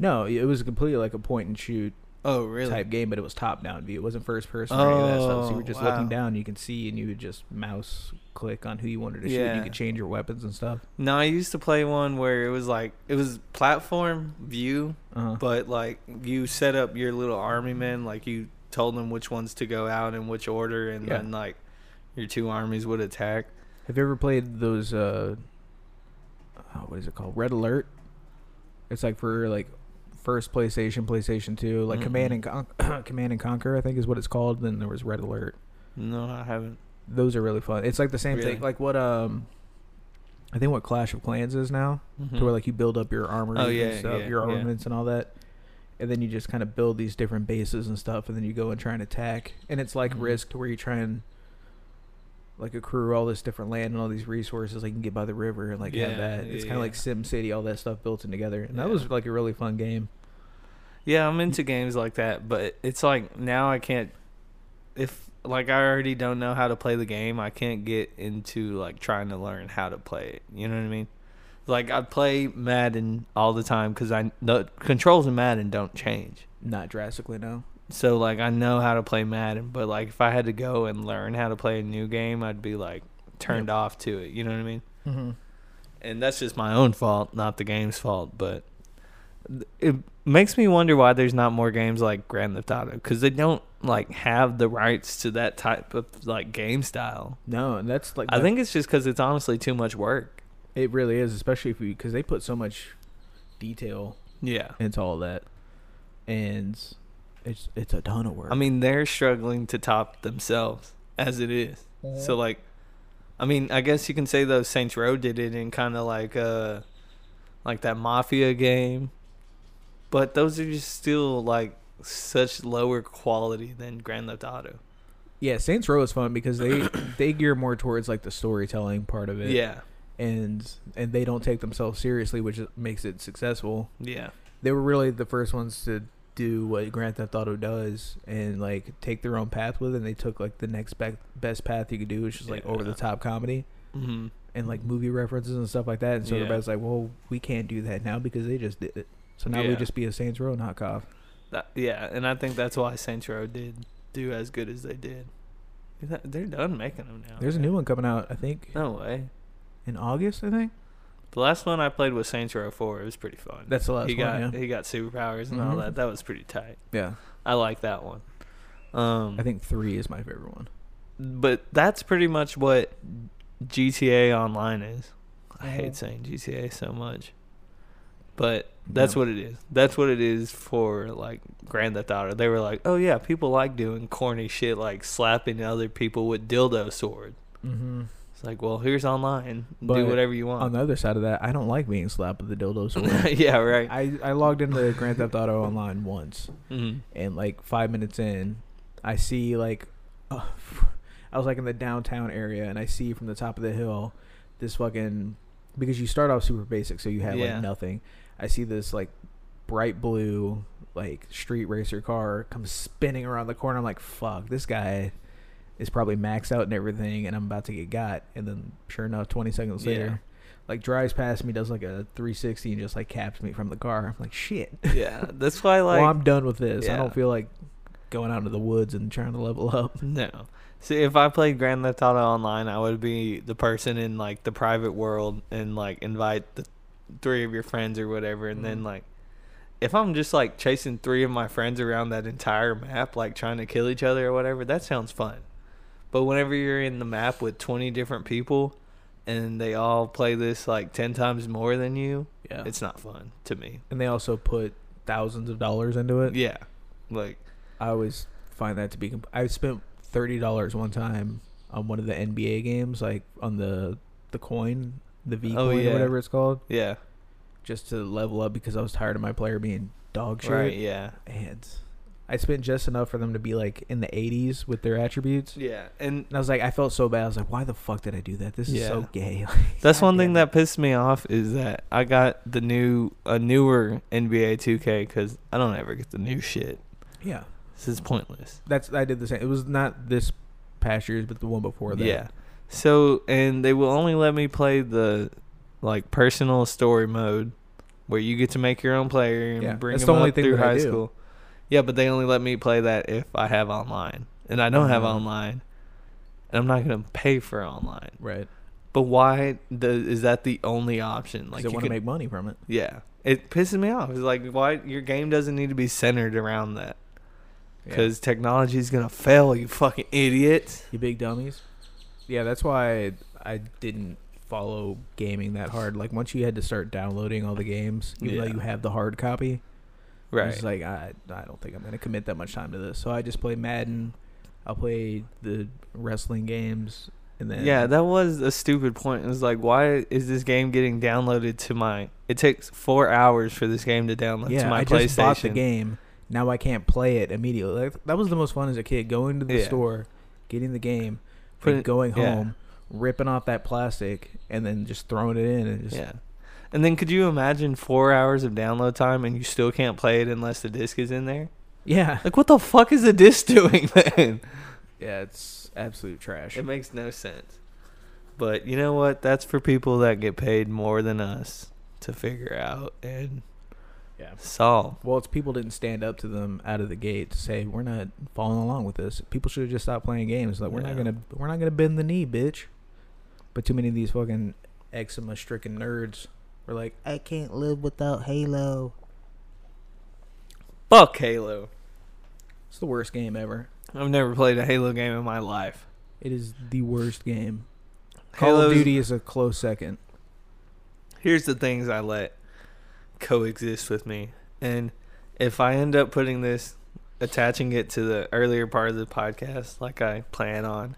No, it was completely like a point and shoot type game, but it was top down view. It wasn't first person or any of that stuff. So you were just looking down, you could see, and you would just mouse click on who you wanted to shoot, and you could change your weapons and stuff. No, I used to play one where it was platform view, but like you set up your little army men, like you told them which ones to go out in which order, and then like your two armies would attack. Have you ever played those what is it called? Red Alert? It's like for like first PlayStation 2, like Command and Conquer, I think is what it's called. Then there was Red Alert. No, I haven't. Those are really fun. It's like the same thing, like what I think what Clash of Clans is now, to where like you build up your armor and stuff, your armaments and all that. and then you just kind of build these different bases and stuff, and then you go and try and attack. And it's like Risk, to where you try and like accrue all this different land and all these resources, like you can get by the river and like have that. It's kind of like Sim City, all that stuff built in together. And that was like a really fun game. Yeah, I'm into games like that, but it's like now I can't, if like I already don't know how to play the game, I can't get into like trying to learn how to play it. You know what I mean? Like I play Madden all the time because the controls in Madden don't change. Not drastically, no. So like I know how to play Madden, but like if I had to go and learn how to play a new game, I'd be like turned off to it. You know what I mean? Mm-hmm. And that's just my own fault, not the game's fault, but it makes me wonder why there's not more games like Grand Theft Auto, because they don't like have the rights to that type of like game style. No, and that's like I think it's just because it's honestly too much work. It really is, especially if because they put so much detail into all that, and it's a ton of work. I mean, they're struggling to top themselves as it is. Mm-hmm. So like, I mean, I guess you can say though Saints Row did it in kind of like that Mafia game. But those are just still, like, such lower quality than Grand Theft Auto. Yeah, Saints Row is fun because they gear more towards, like, the storytelling part of it. Yeah. And they don't take themselves seriously, which makes it successful. Yeah. They were really the first ones to do what Grand Theft Auto does and, like, take their own path with it. And they took, like, the next best path you could do, which is, like, over-the-top comedy. Mm-hmm. And, like, movie references and stuff like that. And so everybody's like, well, we can't do that now because they just did it. So now we just be a Saints Row knockoff. And I think that's why Saints Row did do as good as they did. They're done making them now. There's a new one coming out, I think. No way. In August, I think. The last one I played was Saints Row 4. It was pretty fun. That's the last one. He got superpowers and all that. That was pretty tight. Yeah. I like that one. I think 3 is my favorite one. But that's pretty much what GTA Online is. I hate saying GTA so much. But that's what it is. That's what it is for, like, Grand Theft Auto. They were like, oh, yeah, people like doing corny shit like slapping other people with dildo sword. Mm-hmm. It's like, well, here's online. But do whatever you want. On the other side of that, I don't like being slapped with a dildo sword. Yeah, right. I logged into Grand Theft Auto Online once. Mm-hmm. And, like, 5 minutes in, I see, like, I was, like, in the downtown area, and I see from the top of the hill this fucking, because you start off super basic, so you have, like, nothing. I see this, like, bright blue, like, street racer car come spinning around the corner. I'm like, fuck, this guy is probably maxed out and everything, and I'm about to get got. And then, sure enough, 20 seconds later, like, drives past me, does, like, a 360 and just, like, caps me from the car. I'm like, shit. Yeah, that's why, like... well, I'm done with this. Yeah. I don't feel like going out into the woods and trying to level up. No. See, if I played Grand Theft Auto Online, I would be the person in, like, the private world and, like, invite the three of your friends or whatever, and then like if I'm just like chasing three of my friends around that entire map, like trying to kill each other or whatever, that sounds fun. But whenever you're in the map with 20 different people and they all play this like 10 times more than you, it's not fun to me. And they also put thousands of dollars into it. Yeah, like I always find that to be I spent $30 one time on one of the NBA games, like on the coin, the V coin or whatever it's called. Yeah. Just to level up because I was tired of my player being dog shit. Right, yeah. And I spent just enough for them to be like in the 80s with their attributes. Yeah. And I was like, I felt so bad. I was like, why the fuck did I do that? This is so gay. Like, that's one thing that pissed me off is that I got a newer NBA 2K because I don't ever get the new shit. Yeah. This is pointless. I did the same. It was not this past year's, but the one before that. Yeah. So, and they will only let me play the, like, personal story mode where you get to make your own player and bring them up through high school. Yeah, but they only let me play that if I have online. And I don't have online. And I'm not going to pay for online. Right. But why is that the only option? Like, 'cause they want to make money from it. Yeah. It pisses me off. It's like, why your game doesn't need to be centered around that. Because technology is going to fail, you fucking idiots. You big dummies. Yeah, that's why I didn't follow gaming that hard. Like, once you had to start downloading all the games, even though you have the hard copy, right? It's like, I don't think I'm going to commit that much time to this. So I just play Madden. I'll play the wrestling games. And then that was a stupid point. It was like, why is this game getting downloaded to my It takes 4 hours for this game to download to my PlayStation. Yeah, I just bought the game. Now I can't play it immediately. Like, that was the most fun as a kid, going to the store, getting the game, and going home, ripping off that plastic, and then just throwing it in. And just And then could you imagine 4 hours of download time and you still can't play it unless the disc is in there? Yeah. Like, what the fuck is the disc doing, man? Yeah, it's absolute trash. It makes no sense. But you know what? That's for people that get paid more than us to figure out and solve. Well, it's people didn't stand up to them out of the gate to say, we're not following along with this. People should have just stopped playing games. Like, we're not gonna bend the knee, bitch. But too many of these fucking eczema-stricken nerds were like, I can't live without Halo. Fuck Halo. It's the worst game ever. I've never played a Halo game in my life. It is the worst game. Call of Duty is a close second. Here's the things I let coexist with me. And if I end up putting this, attaching it to the earlier part of the podcast, like I plan on,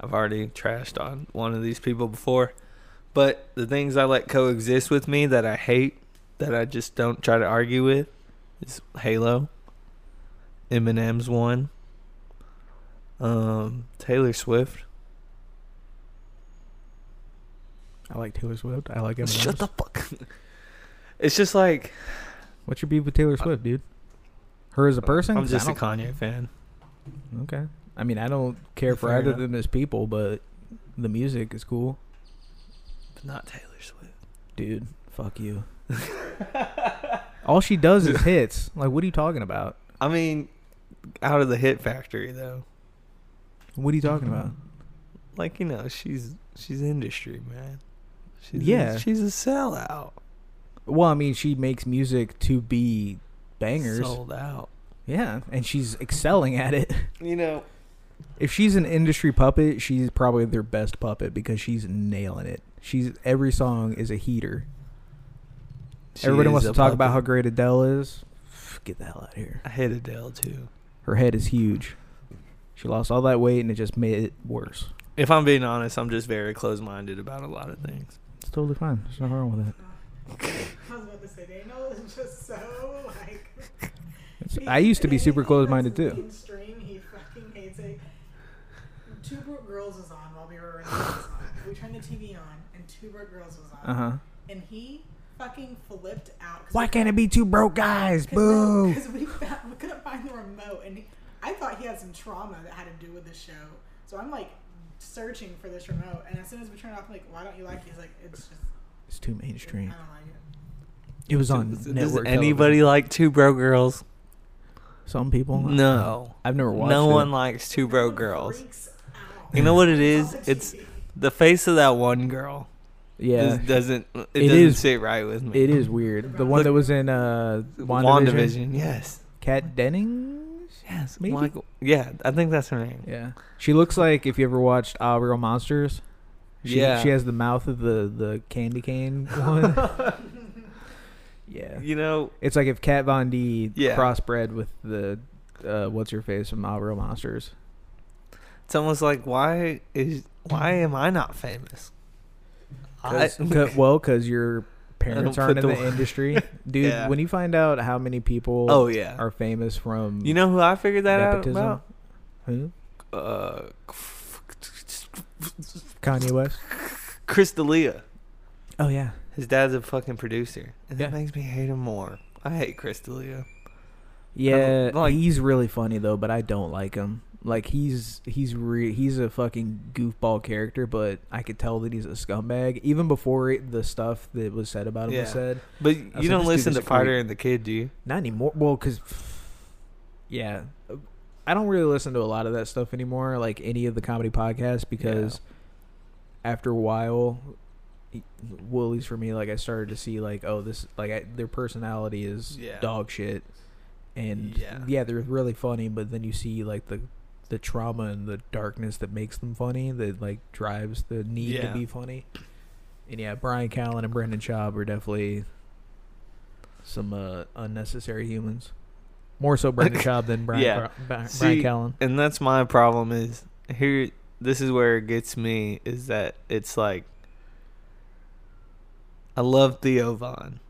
I've already trashed on one of these people before. But the things I let coexist with me that I hate, that I just don't try to argue with, is Halo, Eminem's one, Taylor Swift. I like Taylor Swift. I like Eminem. Shut the fuck. It's just like, what's your beef with Taylor Swift, dude? Her as a person? I'm just a Kanye fan. Okay. I mean, I don't care for either of them as people, but the music is cool. But not Taylor Swift. Dude, fuck you. All she does is hits. Like, what are you talking about? I mean, out of the hit factory, though. What are you talking about? Like, you know, she's industry, man. She's a sellout. Well, I mean, she makes music to be bangers. Sold out. Yeah, and she's excelling at it. You know, if she's an industry puppet, she's probably their best puppet because she's nailing it. Every song is a heater. Everybody wants to talk about how great Adele is. Get the hell out of here. I hate Adele, too. Her head is huge. She lost all that weight, and it just made it worse. If I'm being honest, I'm just very close-minded about a lot of things. It's totally fine. There's nothing wrong with it. I was about to say, Daniel is just so, like... I used to be super close-minded, too. He fucking hates it. Two Broke Girls was on while we were running this on. We turned the TV on, and Two Broke Girls was on. Uh-huh. And he... fucking flipped out. Why can't it be Two Broke Guys? Boo! Because we couldn't find the remote, and I thought he had some trauma that had to do with the show. So I'm like searching for this remote, and as soon as we turn it off, I'm like, why don't you like it? He's like, it's too mainstream. I don't like it. It was on network. Does anybody like Two Broke Girls? Some people. No, I've never watched. No one likes Two Broke Girls. You know what it is? It's the face of that one girl. Yeah, it doesn't sit right with me. It is weird. The one that was in WandaVision. Yes, Kat Dennings. Yes, maybe. I think that's her name. Yeah, she looks like, if you ever watched Real Monsters. She has the mouth of the candy cane one. Yeah, you know, it's like if Kat Von D crossbred with the what's her face from Real Monsters. It's almost like, why am I not famous? Because your parents aren't in the industry. Dude, when you find out how many people are famous from... You know who I figured that out about? Who? Kanye West? Chris D'Elia. Oh, yeah. His dad's a fucking producer. And that makes me hate him more. I hate Chris D'Elia. Yeah, he's really funny, though, but I don't like him. Like, he's a fucking goofball character, but I could tell that he's a scumbag even before the stuff that was said about him was said. But you don't listen to Fighter and the Kid, do you? Not anymore. Well, because I don't really listen to a lot of that stuff anymore, like any of the comedy podcasts, because after a while, well, at least for me, like, I started to see, like, oh, this, like, their personality is dog shit, and they're really funny, but then you see, like, the trauma and the darkness that makes them funny, that, like, drives the need to be funny. And Brian Callen and Brendan Schaub are definitely some unnecessary humans. More so Brendan Schaub than Brian Brian Callen. And that's my problem is here. This is where it gets me, is that it's like I love Theo Von.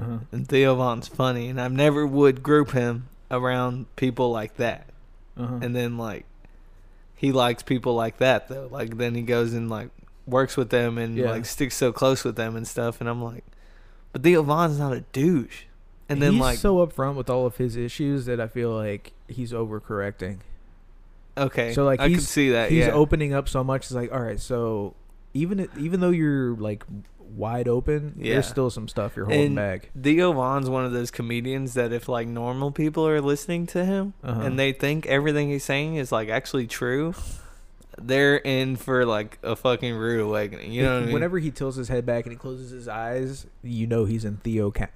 Uh-huh. And Theo Von's funny, and I never would group him around people like that. Uh-huh. And then, like, he likes people like that, though. Like, then he goes and, like, works with them and, yeah, like, sticks so close with them and stuff. And I'm like, but Theo Von's not a douche. And then, he's like, so upfront with all of his issues that I feel like he's overcorrecting. Okay, so like I can see that he's opening up so much. It's like, all right, so even though you're like wide open, there's still some stuff you're holding back. Theo Von's one of those comedians that if like normal people are listening to him and they think everything he's saying is like actually true, they're in for like a fucking rude awakening. You know what I mean? Whenever he tilts his head back and he closes his eyes, you know he's in Theo Town,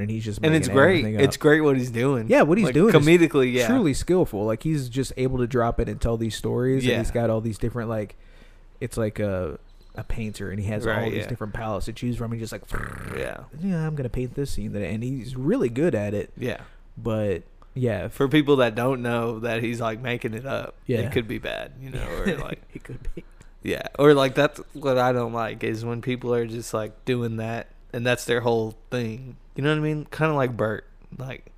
and he's just making everything up. And it's great. It's great what he's doing. Yeah, what he's like, doing comedically, is truly skillful. Like he's just able to drop it and tell these stories, and he's got all these different like, it's like a painter, and he has all these different palettes to choose from. And he's just like, I'm gonna paint this scene today, and he's really good at it. Yeah, but. Yeah, for people that don't know that he's like making it up, it could be bad, you know, or like it could be, or like that's what I don't like is when people are just like doing that and that's their whole thing. You know what I mean? Kind of like Bert. Like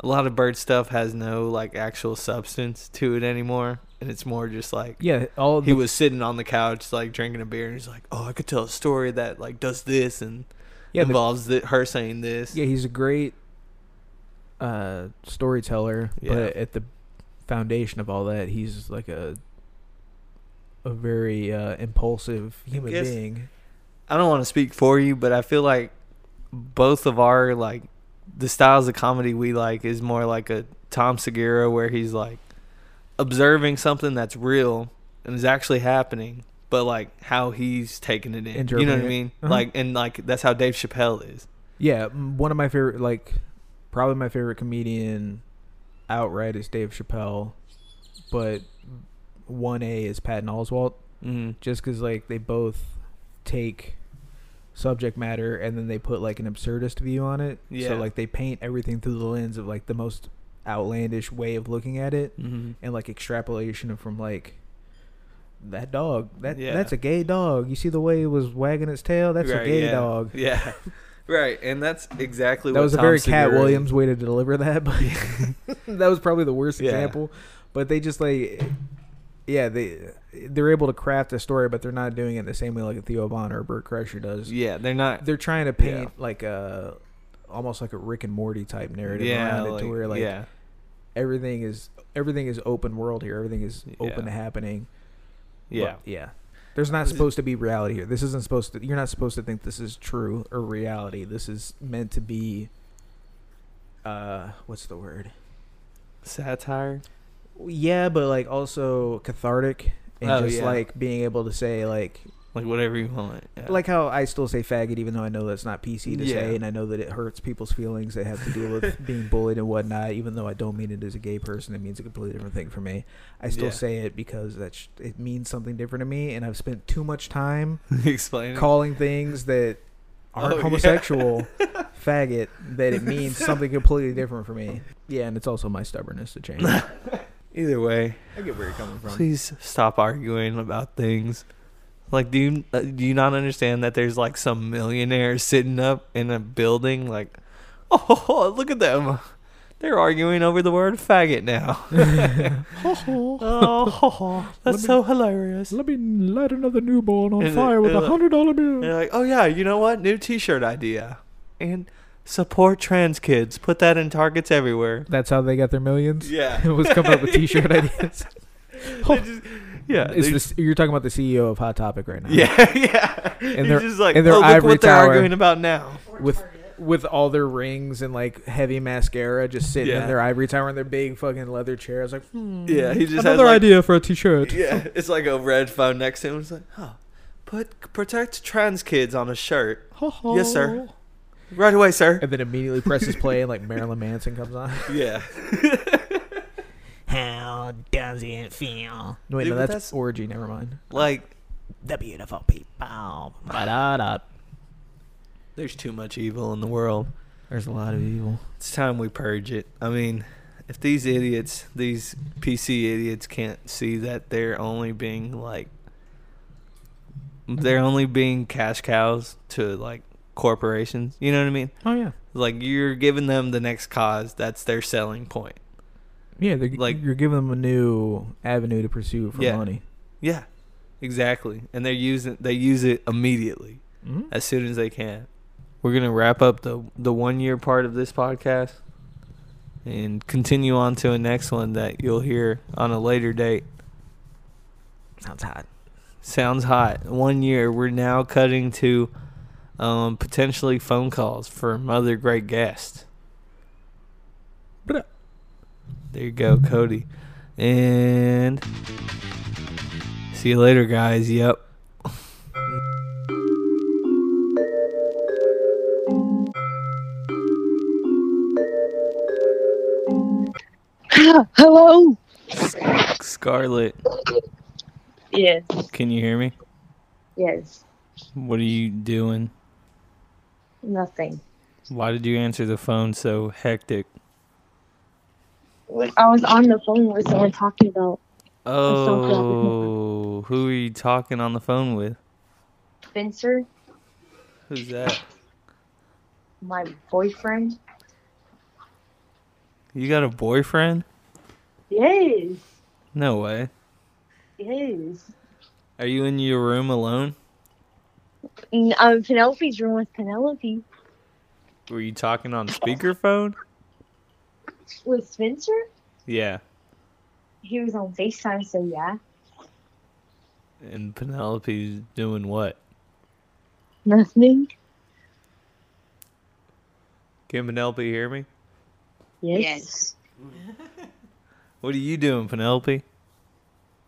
a lot of Bert stuff has no like actual substance to it anymore, and it's more just like he was sitting on the couch like drinking a beer, and he's like, oh, I could tell a story that like does this and involves her saying this. Yeah, he's a great storyteller, but at the foundation of all that, he's like a very impulsive human being. I don't want to speak for you, but I feel like both of our like the styles of comedy we like is more like a Tom Segura, where he's like observing something that's real and is actually happening, but like how he's taking it in. You know what I mean? Uh-huh. Like, and like that's how Dave Chappelle is. Yeah, one of my favorite Probably my favorite comedian outright is Dave Chappelle, but 1A is Patton Oswalt. Mm-hmm. Just because like they both take subject matter and then they put like an absurdist view on it. Yeah. So like they paint everything through the lens of like the most outlandish way of looking at it, and like extrapolation from like that dog. That's a gay dog. You see the way it was wagging its tail? That's a gay dog. Yeah. Right, and that's exactly what Tom Segura... That was a very Cat Williams way to deliver that, but that was probably the worst example. But they just like... Yeah, they're able to craft a story, but they're not doing it the same way like a Theo Von or Bert Kreischer does. Yeah, they're not... They're trying to paint like a... Almost like a Rick and Morty type narrative around it, to where like everything is open world here. Everything is open to happening. Yeah. But, there's not supposed to be reality here. This isn't supposed to... You're not supposed to think this is true or reality. This is meant to be... what's the word? Satire? Yeah, but like also cathartic. And like being able to say like... Like whatever you want. Yeah. Like how I still say faggot even though I know that's not PC to say. And I know that it hurts people's feelings. They have to deal with being bullied and whatnot. Even though I don't mean it as a gay person. It means a completely different thing for me. I still say it because it means something different to me, and I've spent too much time calling things that aren't homosexual faggot, that it means something completely different for me. Yeah, and it's also my stubbornness to change. Either way, I get where you're coming from. Please stop arguing about things. Like, do you not understand that there's like some millionaire sitting up in a building like, oh, look at them. They're arguing over the word faggot now. That's so hilarious. Let me light another newborn on fire with $100 bill. They're like, oh yeah, you know what? New t-shirt idea. And support trans kids. Put that in Targets everywhere. That's how they got their millions? Yeah. It was coming up with t-shirt ideas. You're talking about the CEO of Hot Topic right now. Yeah, yeah. And they're just like, and oh, look what they're arguing about now. With all their rings and like heavy mascara, just sitting in their ivory tower in their big fucking leather chair. I was like, yeah, he just another has, like, idea for a t-shirt. Yeah, it's like a red phone next to him. It's like, oh, protect trans kids on a shirt. Yes, sir. Right away, sir. And then immediately presses play and like Marilyn Manson comes on. Yeah. How does it feel? Wait, no, that's orgy. Never mind. Like the beautiful people. There's too much evil in the world. There's a lot of evil. It's time we purge it. I mean, if these idiots, these PC idiots, can't see that they're only being like They're only being cash cows to, like, corporations. You know what I mean? Oh, yeah. Like, you're giving them the next cause. That's their selling point. Yeah, like, you're giving them a new avenue to pursue for money. Yeah, exactly. And they use it immediately, as soon as they can. We're going to wrap up the one-year part of this podcast and continue on to a next one that you'll hear on a later date. Sounds hot. 1 year. We're now cutting to potentially phone calls from other great guests. There you go, Cody. And see you later, guys. Yep. Hello, Scarlett. Yes. Can you hear me? Yes. What are you doing? Nothing. Why did you answer the phone so hectic? I was on the phone with someone talking about. Oh, who are you talking on the phone with? Spencer. Who's that? My boyfriend. You got a boyfriend? Yes. No way. Yes. Are you in your room alone? Penelope's room with Penelope. Were you talking on speakerphone? With Spencer? Yeah. He was on FaceTime, so yeah. And Penelope's doing what? Nothing. Can Penelope hear me? Yes. What are you doing, Penelope?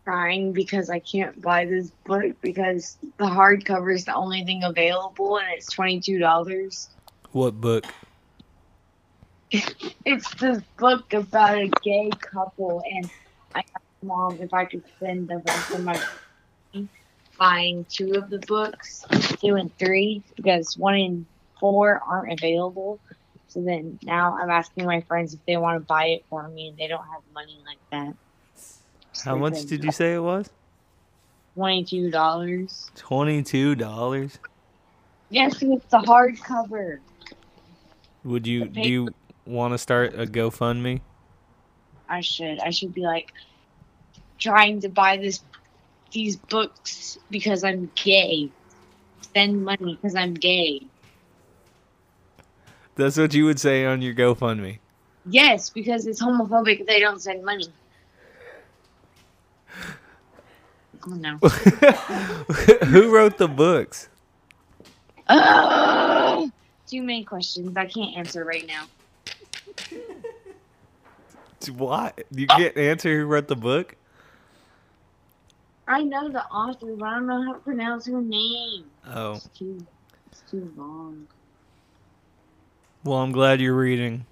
Crying because I can't buy this book because the hardcover is the only thing available and it's $22. What book? It's this book about a gay couple, and I asked Mom if I could spend the rest of my money buying two of the books, 2 and 3, because 1 and 4 aren't available. So then now I'm asking my friends if they want to buy it for me, and they don't have money like that. How much did you say it was? $22. $22? Yes, it's the hardcover. Would you do you want to start a GoFundMe? I should. I should be like trying to buy these books because I'm gay. Spend money because I'm gay. That's what you would say on your GoFundMe. Yes, because it's homophobic if they don't send money. Oh, no. Who wrote the books? Too many questions. I can't answer right now. What? You can't answer who wrote the book? I know the author, but I don't know how to pronounce her name. Oh. It's too long. Well, I'm glad you're reading.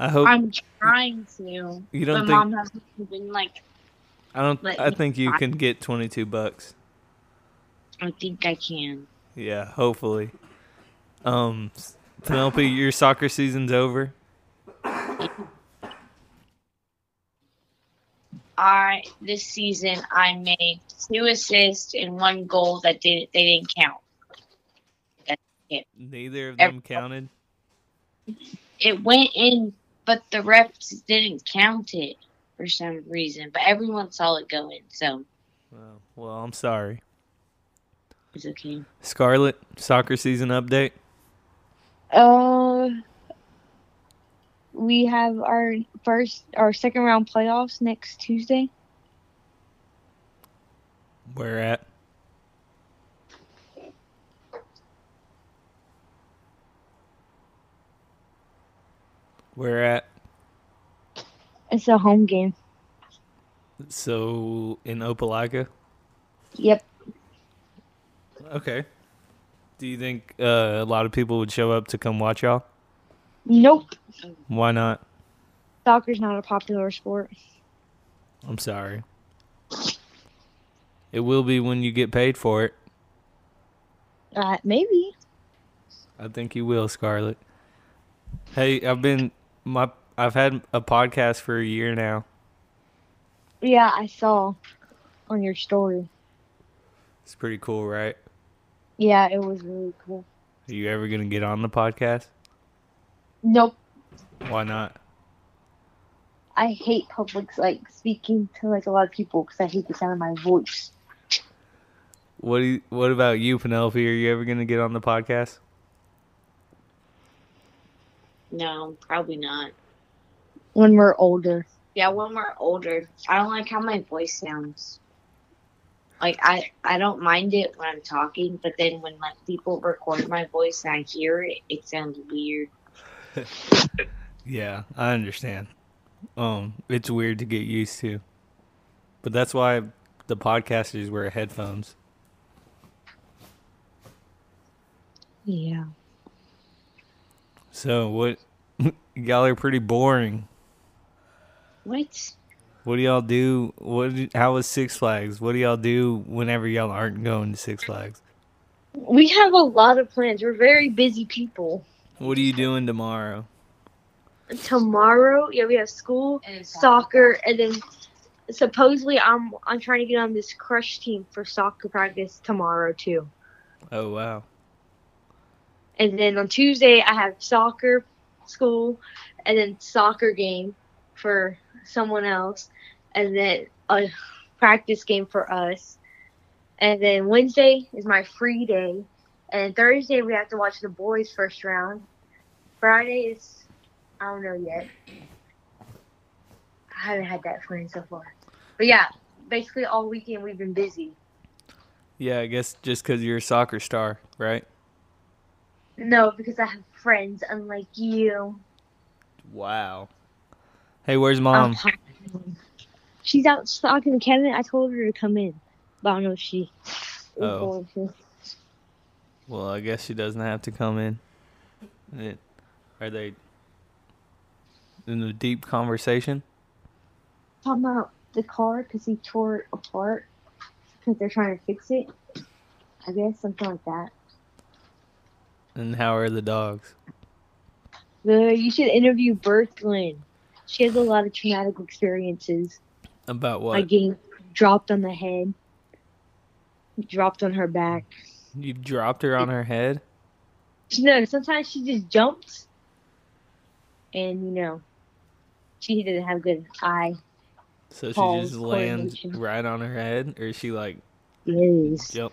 I hope I'm trying to. You don't think Mom hasn't been like? I think you can get $22. I think I can. Yeah, hopefully. Penelope, your soccer season's over. This season I made 2 assists and 1 goal that didn't count. Neither of them counted? It went in, but the refs didn't count it for some reason. But everyone saw it go in, so. Well, I'm sorry. It's okay. Scarlett, soccer season update? We have our second round playoffs next Tuesday. Where at? Where at? It's a home game. So, in Opelika? Yep. Okay. Do you think a lot of people would show up to come watch y'all? Nope. Why not? Soccer's not a popular sport. I'm sorry. It will be when you get paid for it. Maybe. I think you will, Scarlett. Hey, I've had a podcast for a year now. Yeah, I saw on your story. It's pretty cool, right? Yeah, it was really cool. Are you ever going to get on the podcast? Nope. Why not? I hate public, speaking to, a lot of people because I hate the sound of my voice. What about you, Penelope? Are you ever going to get on the podcast? No, probably not. When we're older. Yeah, when we're older. I don't like how my voice sounds. I don't mind it when I'm talking, but then when, people record my voice and I hear it, it sounds weird. Yeah, I understand. It's weird to get used to. But that's why the podcasters wear headphones. Yeah. So, what... Y'all are pretty boring. What? What do y'all do? How was Six Flags? What do y'all do whenever y'all aren't going to Six Flags? We have a lot of plans. We're very busy people. What are you doing tomorrow? Tomorrow? Yeah, we have school, and soccer, and then supposedly I'm trying to get on this crush team for soccer practice tomorrow, too. Oh, wow. And then on Tuesday, I have soccer, school, and then soccer game for someone else, and then a practice game for us. And then Wednesday is my free day, and Thursday we have to watch the boys' first round. Friday is, I don't know yet. I haven't had that friend so far. But yeah, basically all weekend we've been busy. Yeah, I guess just because you're a soccer star, right? No, because I have friends, unlike you. Wow. Hey, where's mom? She's out talking to Kevin. I told her to come in, but I don't know if she... Oh. Well, I guess she doesn't have to come in. Are they in a deep conversation? Talking about the car, because he tore it apart, because they're trying to fix it. I guess something like that. And how are the dogs? You should interview Berklin. She has a lot of traumatic experiences. About what? Like getting dropped on the head. Dropped on her back. You dropped her on her head? No, sometimes she just jumped. And, she didn't have good eye. So she just lands right on her head? Or is she yes. Jump?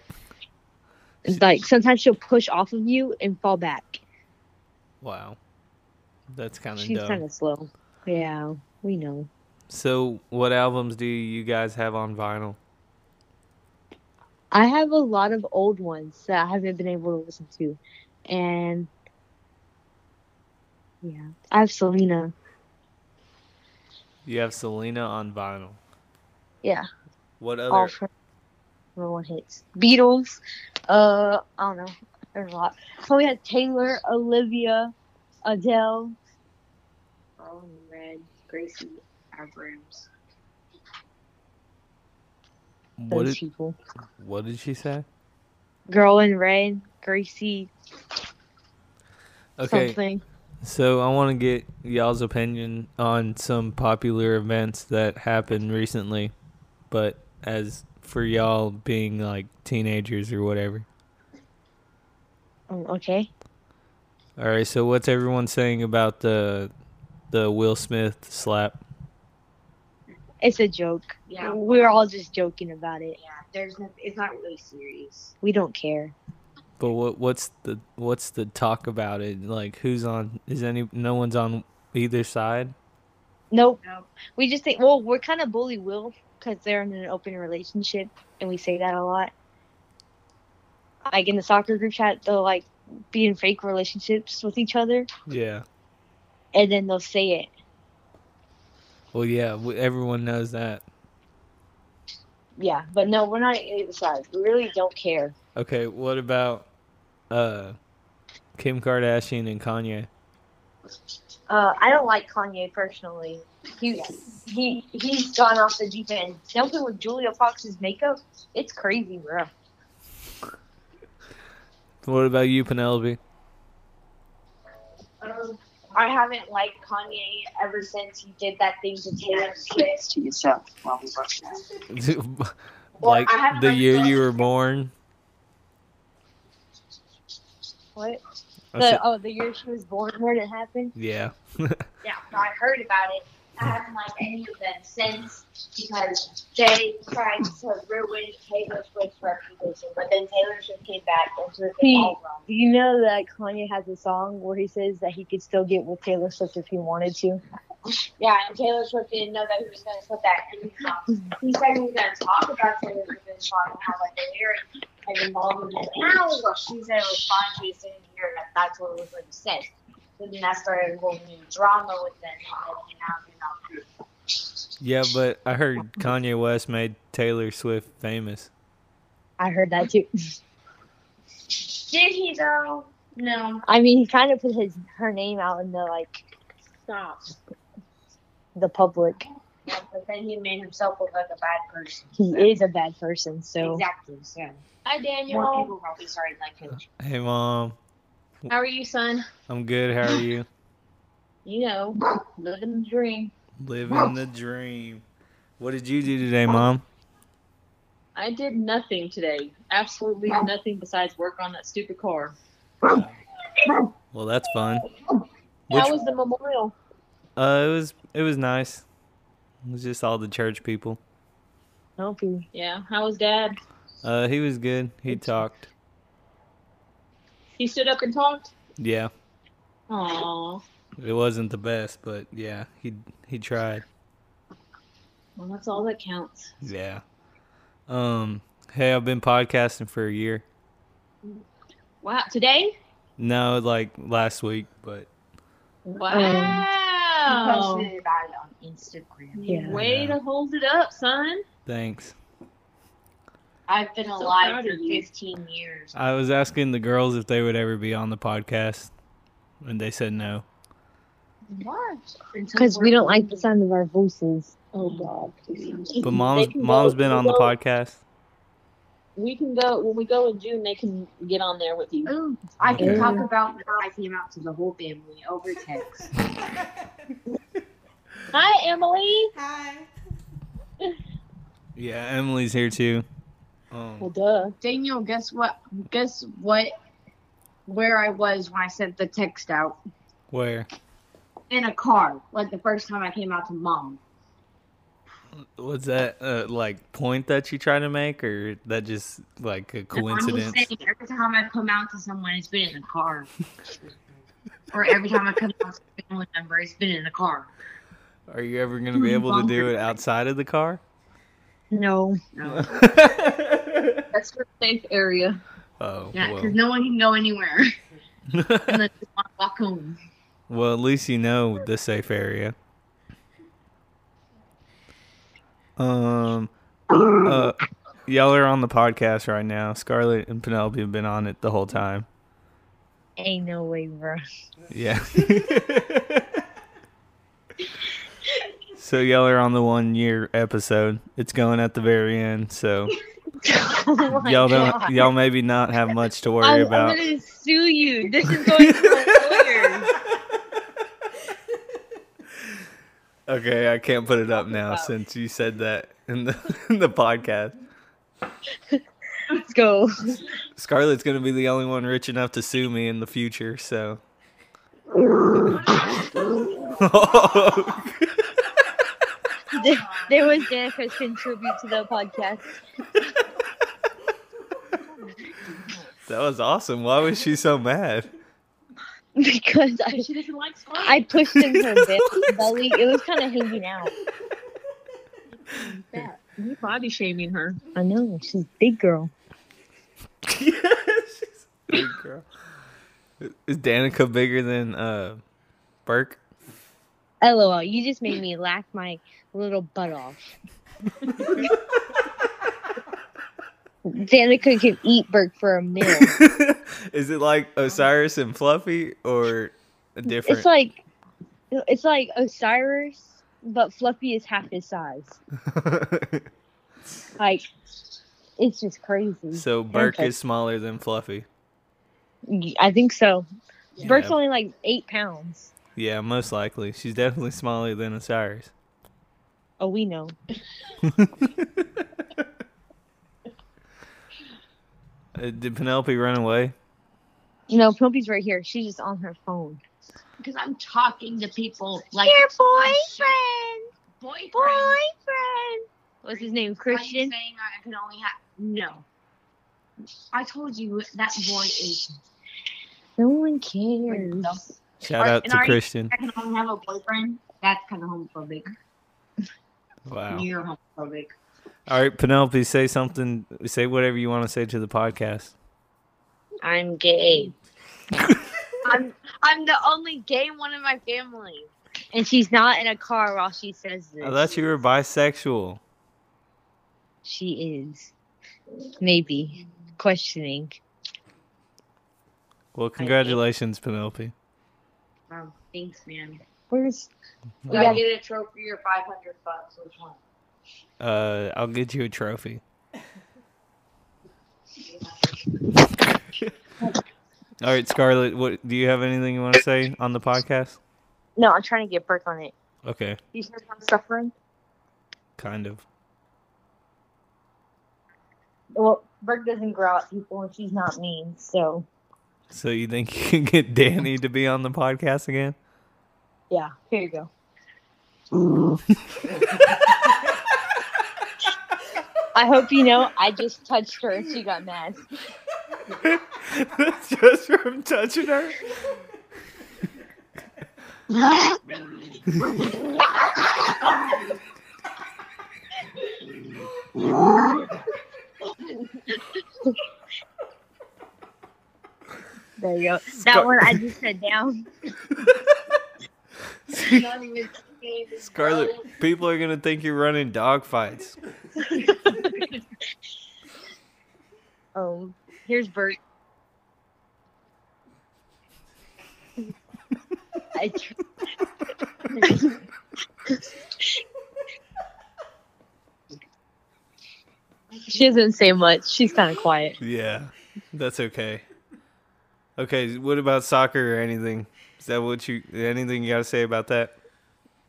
Sometimes she'll push off of you and fall back. Wow. That's kind of dumb. She's kind of slow. Yeah, we know. So, what albums do you guys have on vinyl? I have a lot of old ones that I haven't been able to listen to. And, yeah. I have Selena. You have Selena on vinyl? Yeah. What other... number one hits. Beatles. I don't know. There's a lot. So we had Taylor, Olivia, Adele. All in Red, Gracie Abrams. What did she say? Girl in Red, Gracie. Okay. Something. So I want to get y'all's opinion on some popular events that happened recently, but as... for y'all being teenagers or whatever. Okay. All right, so what's everyone saying about the Will Smith slap? It's a joke. Yeah. We're all just joking about it. Yeah. It's not really serious. We don't care. But what's the talk about it? Who's on? No one's on either side? Nope. No. We just think we're kind of bully Will. Because they're in an open relationship, and we say that a lot. In the soccer group chat, they'll, be in fake relationships with each other. Yeah. And then they'll say it. Well, yeah, everyone knows that. Yeah, but no, we're not either side. We really don't care. Okay, what about Kim Kardashian and Kanye? I don't like Kanye personally. He's gone off the deep end. Something with Julia Fox's makeup, it's crazy, bro. What about you, Penelope? I haven't liked Kanye ever since he did that thing to Taylor Swift. Like the year you were born? What? The year she was born when it happened? Yeah. Yeah, I heard about it. I haven't liked any of them since because they tried to ruin Taylor Swift's reputation, but then Taylor Swift came back and took it all wrong. Do you know that Kanye has a song where he says that he could still get with Taylor Swift if he wanted to? Yeah, and Taylor Swift didn't know that he was going to put that in his song. He said he was going to talk about Taylor Swift in his song and how like the lyrics had involved him. Now she said it was fine, she didn't hear that that's what it was going to say. And then I started going new drama with them. Yeah, but I heard Kanye West made Taylor Swift famous. I heard that too. Did he though? No. I mean, he kind of put her name out in the the public. Yeah, but then he made himself look like a bad person. He is a bad person, so exactly. Yeah. Hi, Daniel. More people probably started like him. Hey, Mom. How are you, son? I'm good. How are you? You know, living the dream. Living the dream. What did you do today, Mom? I did nothing today. Absolutely nothing besides work on that stupid car. Well, that's fun. How was the memorial? It was nice. It was just all the church people. Okay. Yeah. How was Dad? He was good. He talked. He stood up and talked? Yeah. Aww. It wasn't the best, but yeah, he tried. Well, that's all that counts. Yeah. Hey, I've been podcasting for a year. Wow. Today? No, last week, but. Wow. You posted about it on Instagram. Yeah. Way to hold it up, son. Thanks. I've been alive for 15 years. I was asking the girls if they would ever be on the podcast, and they said no. Why? Because we don't like the sound of our voices. Oh, God. But Mom's been on the podcast. We can go. When we go in June, they can get on there with you. Ooh, I can talk about how I came out to the whole family over text. Hi, Emily. Hi. Yeah, Emily's here, too. Well, duh. Daniel, guess what? Where I was when I sent the text out. Where? In a car. The first time I came out to Mom. Was that, point that you try to make? Or that just, a coincidence? I'm just saying, every time I come out to someone, it's been in a car. Or every time I come out to a family member, it's been in a car. Are you ever going to be able to do it outside of the car? No. That's for a safe area. Oh, yeah, because no one can go anywhere unless you want to walk home. Well, at least you know the safe area. Y'all are on the podcast right now. Scarlett and Penelope have been on it the whole time. Ain't no way, bro. Yeah. So y'all are on the 1 year episode. It's going at the very end, so y'all maybe not have much to worry about. I'm gonna sue you. This is going to my lawyer. Okay, I can't put it up now since you said that in the podcast. Let's go. Scarlett's gonna be the only one rich enough to sue me in the future, so. Oh. There was Danica's contribute to the podcast. That was awesome. Why was she so mad? Because she doesn't like Scarlett. I pushed in her belly. It was kind of hanging out. You're body shaming her. I know. She's a big girl. Yeah, she's a big girl. Is Danica bigger than Burke? LOL, you just made me laugh my little butt off. Danica could eat Burke for a meal. Is it like Osiris and Fluffy or different? It's like Osiris, but Fluffy is half his size. It's just crazy. So Burke is smaller than Fluffy. I think so. Yeah. Burke's only 8 pounds. Yeah, most likely. She's definitely smaller than Osiris. Oh, we know. Did Penelope run away? No, Penelope's right here. She's just on her phone. Because I'm talking to people like... Your boyfriend! What's his name, Christian? Saying I can only have... No. I told you that boy is... No one cares. Shout out to Christian. I can only have a boyfriend. That's kind of homophobic. Wow. You're homophobic. All right, Penelope, say something. Say whatever you want to say to the podcast. I'm gay. I'm the only gay one in my family. And she's not in a car while she says this. I thought you were bisexual. She is. Maybe. Questioning. Well, congratulations, Penelope. Wow, thanks, man. We gotta get a trophy or $500. Which one? I'll get you a trophy. All right, Scarlett, what do you have anything you want to say on the podcast? No, I'm trying to get Burke on it. Okay. You hear I'm suffering? Kind of. Well, Burke doesn't growl at people and she's not mean, so. So you think you can get Danny to be on the podcast again? Yeah, here you go. I hope you know I just touched her and she got mad. That's just from touching her? There you go. That one I just said down. Not even Scarlett, people are gonna think you're running dog fights. Here's Bert. She doesn't say much. She's kind of quiet. Yeah, that's okay. Okay, what about soccer or anything? Is that what you? Anything you got to say about that?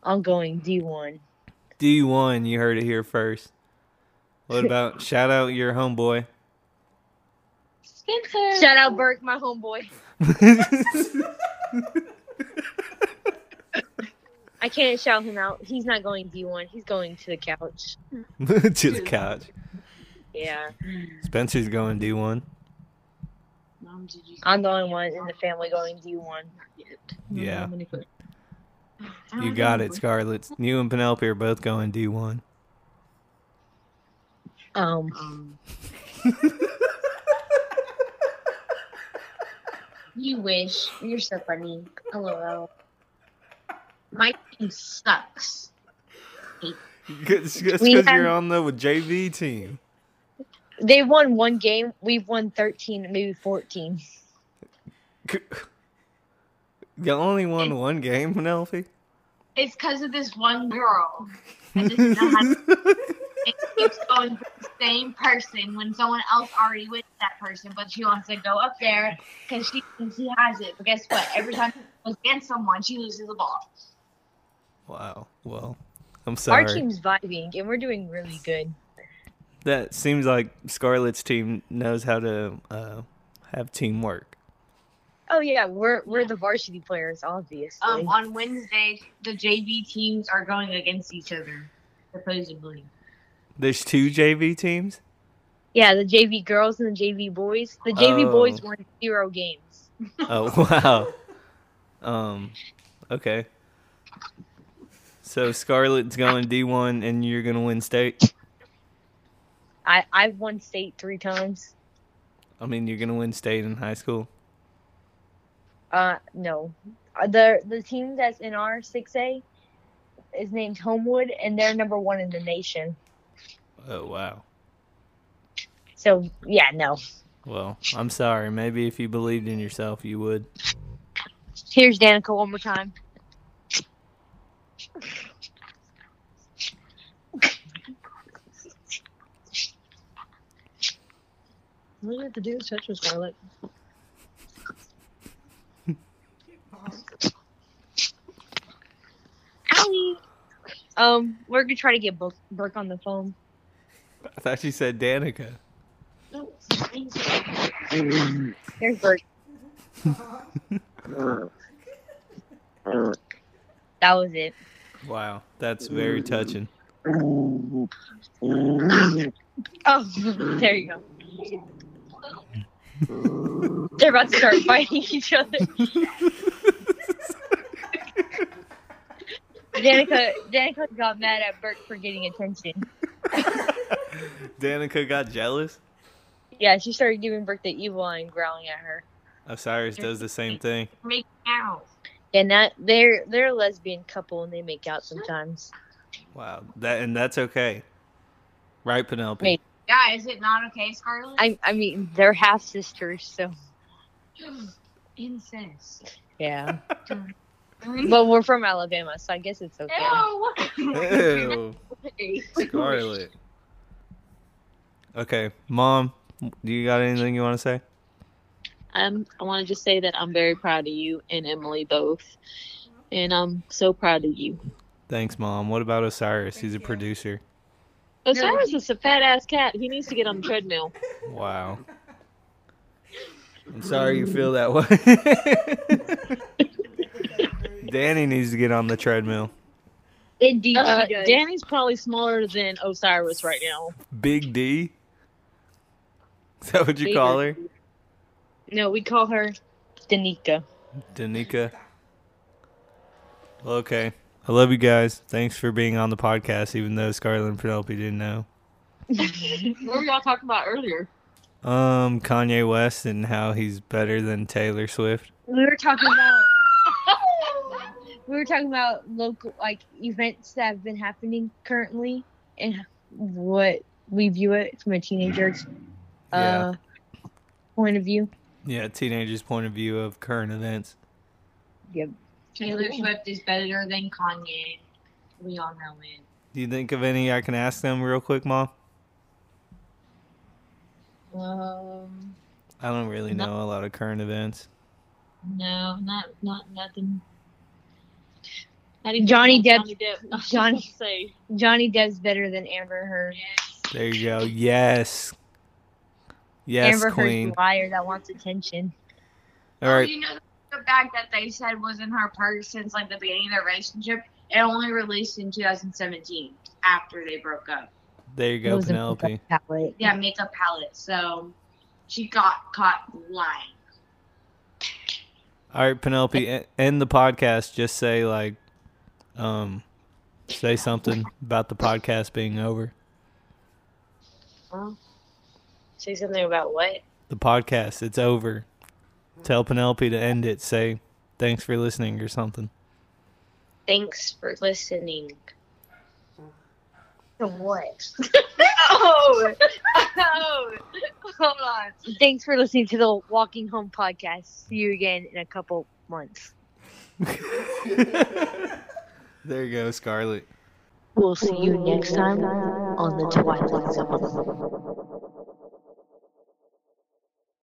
I'm going D1. D1, you heard it here first. What about shout out your homeboy? Spencer. Shout out Burke, my homeboy. I can't shout him out. He's not going D1. He's going to the couch. To the couch. Yeah. Spencer's going D1. I'm the only one in the family going D1. Yeah. You got it, Scarlett. You and Penelope are both going D1. You wish. You're so funny. Hello. My team sucks. Just because you're on the JV team. They won one game. We've won 13, maybe 14. You only won one game, Penelope? It's because of this one girl. I just it keeps going for the same person when someone else already wins that person, but she wants to go up there because she thinks he has it. But guess what? Every time she goes against someone, she loses the ball. Wow. Well, I'm sorry. Our team's vibing, and we're doing really good. That seems like Scarlett's team knows how to have teamwork. Oh, yeah. We're the varsity players, obviously. On Wednesday, the JV teams are going against each other, supposedly. There's two JV teams? Yeah, the JV girls and the JV boys. The JV boys won 0 games. Oh, wow. Okay. So Scarlett's going D1, and you're going to win state? I've won state 3 times. I mean, you're going to win state in high school? No. The team that's in our 6A is named Homewood, and they're number 1 in the nation. Oh, wow. So, yeah, no. Well, I'm sorry. Maybe if you believed in yourself, you would. Here's Danica one more time. What do you have to do with touch with Scarlett? We're going to try to get Burke on the phone. I thought you said Danica. No, There's Burke. That was it. Wow, that's very touching. Oh, there you go. They're about to start fighting each other. Danica got mad at Burke for getting attention. Danica got jealous? Yeah, she started giving Burke the evil eye and growling at her. Osiris does the same thing. Make out. And that they're a lesbian couple and they make out sometimes. Wow, that's okay, right, Penelope? Maybe. Yeah, is it not okay, Scarlett? I mean, they're half sisters, so incest. Yeah, but we're from Alabama, so I guess it's okay. Ew. Ew. Scarlett. Okay, Mom, do you got anything you want to say? I want to just say that I'm very proud of you and Emily both, and I'm so proud of you. Thanks, Mom. What about Osiris? He's a producer. Osiris is a fat-ass cat. He needs to get on the treadmill. Wow. I'm sorry you feel that way. Danny needs to get on the treadmill. Indeed, she does. Danny's probably smaller than Osiris right now. Big D? Is that what you call her? No, we call her Danica. Danica. Okay. I love you guys. Thanks for being on the podcast, even though Scarlett and Penelope didn't know. What were y'all talking about earlier? Kanye West and how he's better than Taylor Swift. We were talking about local, like, events that have been happening currently and what we view it from a teenager's point of view. Yeah, teenager's point of view of current events. Yep. Taylor Swift is better than Kanye. We all know it. Do you think of any I can ask them real quick, Mom? I don't really know a lot of current events. No, not nothing. Johnny Depp's better than Amber Heard. Yes. There you go. Yes. Yes, Amber Queen. Heard's a liar that wants attention. All right. The bag that they said was in her purse since like the beginning of their relationship, it only released in 2017 after they broke up. There you go, Penelope. Yeah, makeup palette. So she got caught lying. All right, Penelope, end the podcast. Just say like, say something about the podcast being over. Say something about what? The podcast. It's over. Tell Penelope to end it. Say, thanks for listening or something. Thanks for listening. To what? Oh, hold on. Thanks for listening to the Walking Home podcast. See you again in a couple months. There you go, Scarlett. We'll see you next time on the Twilight Zone.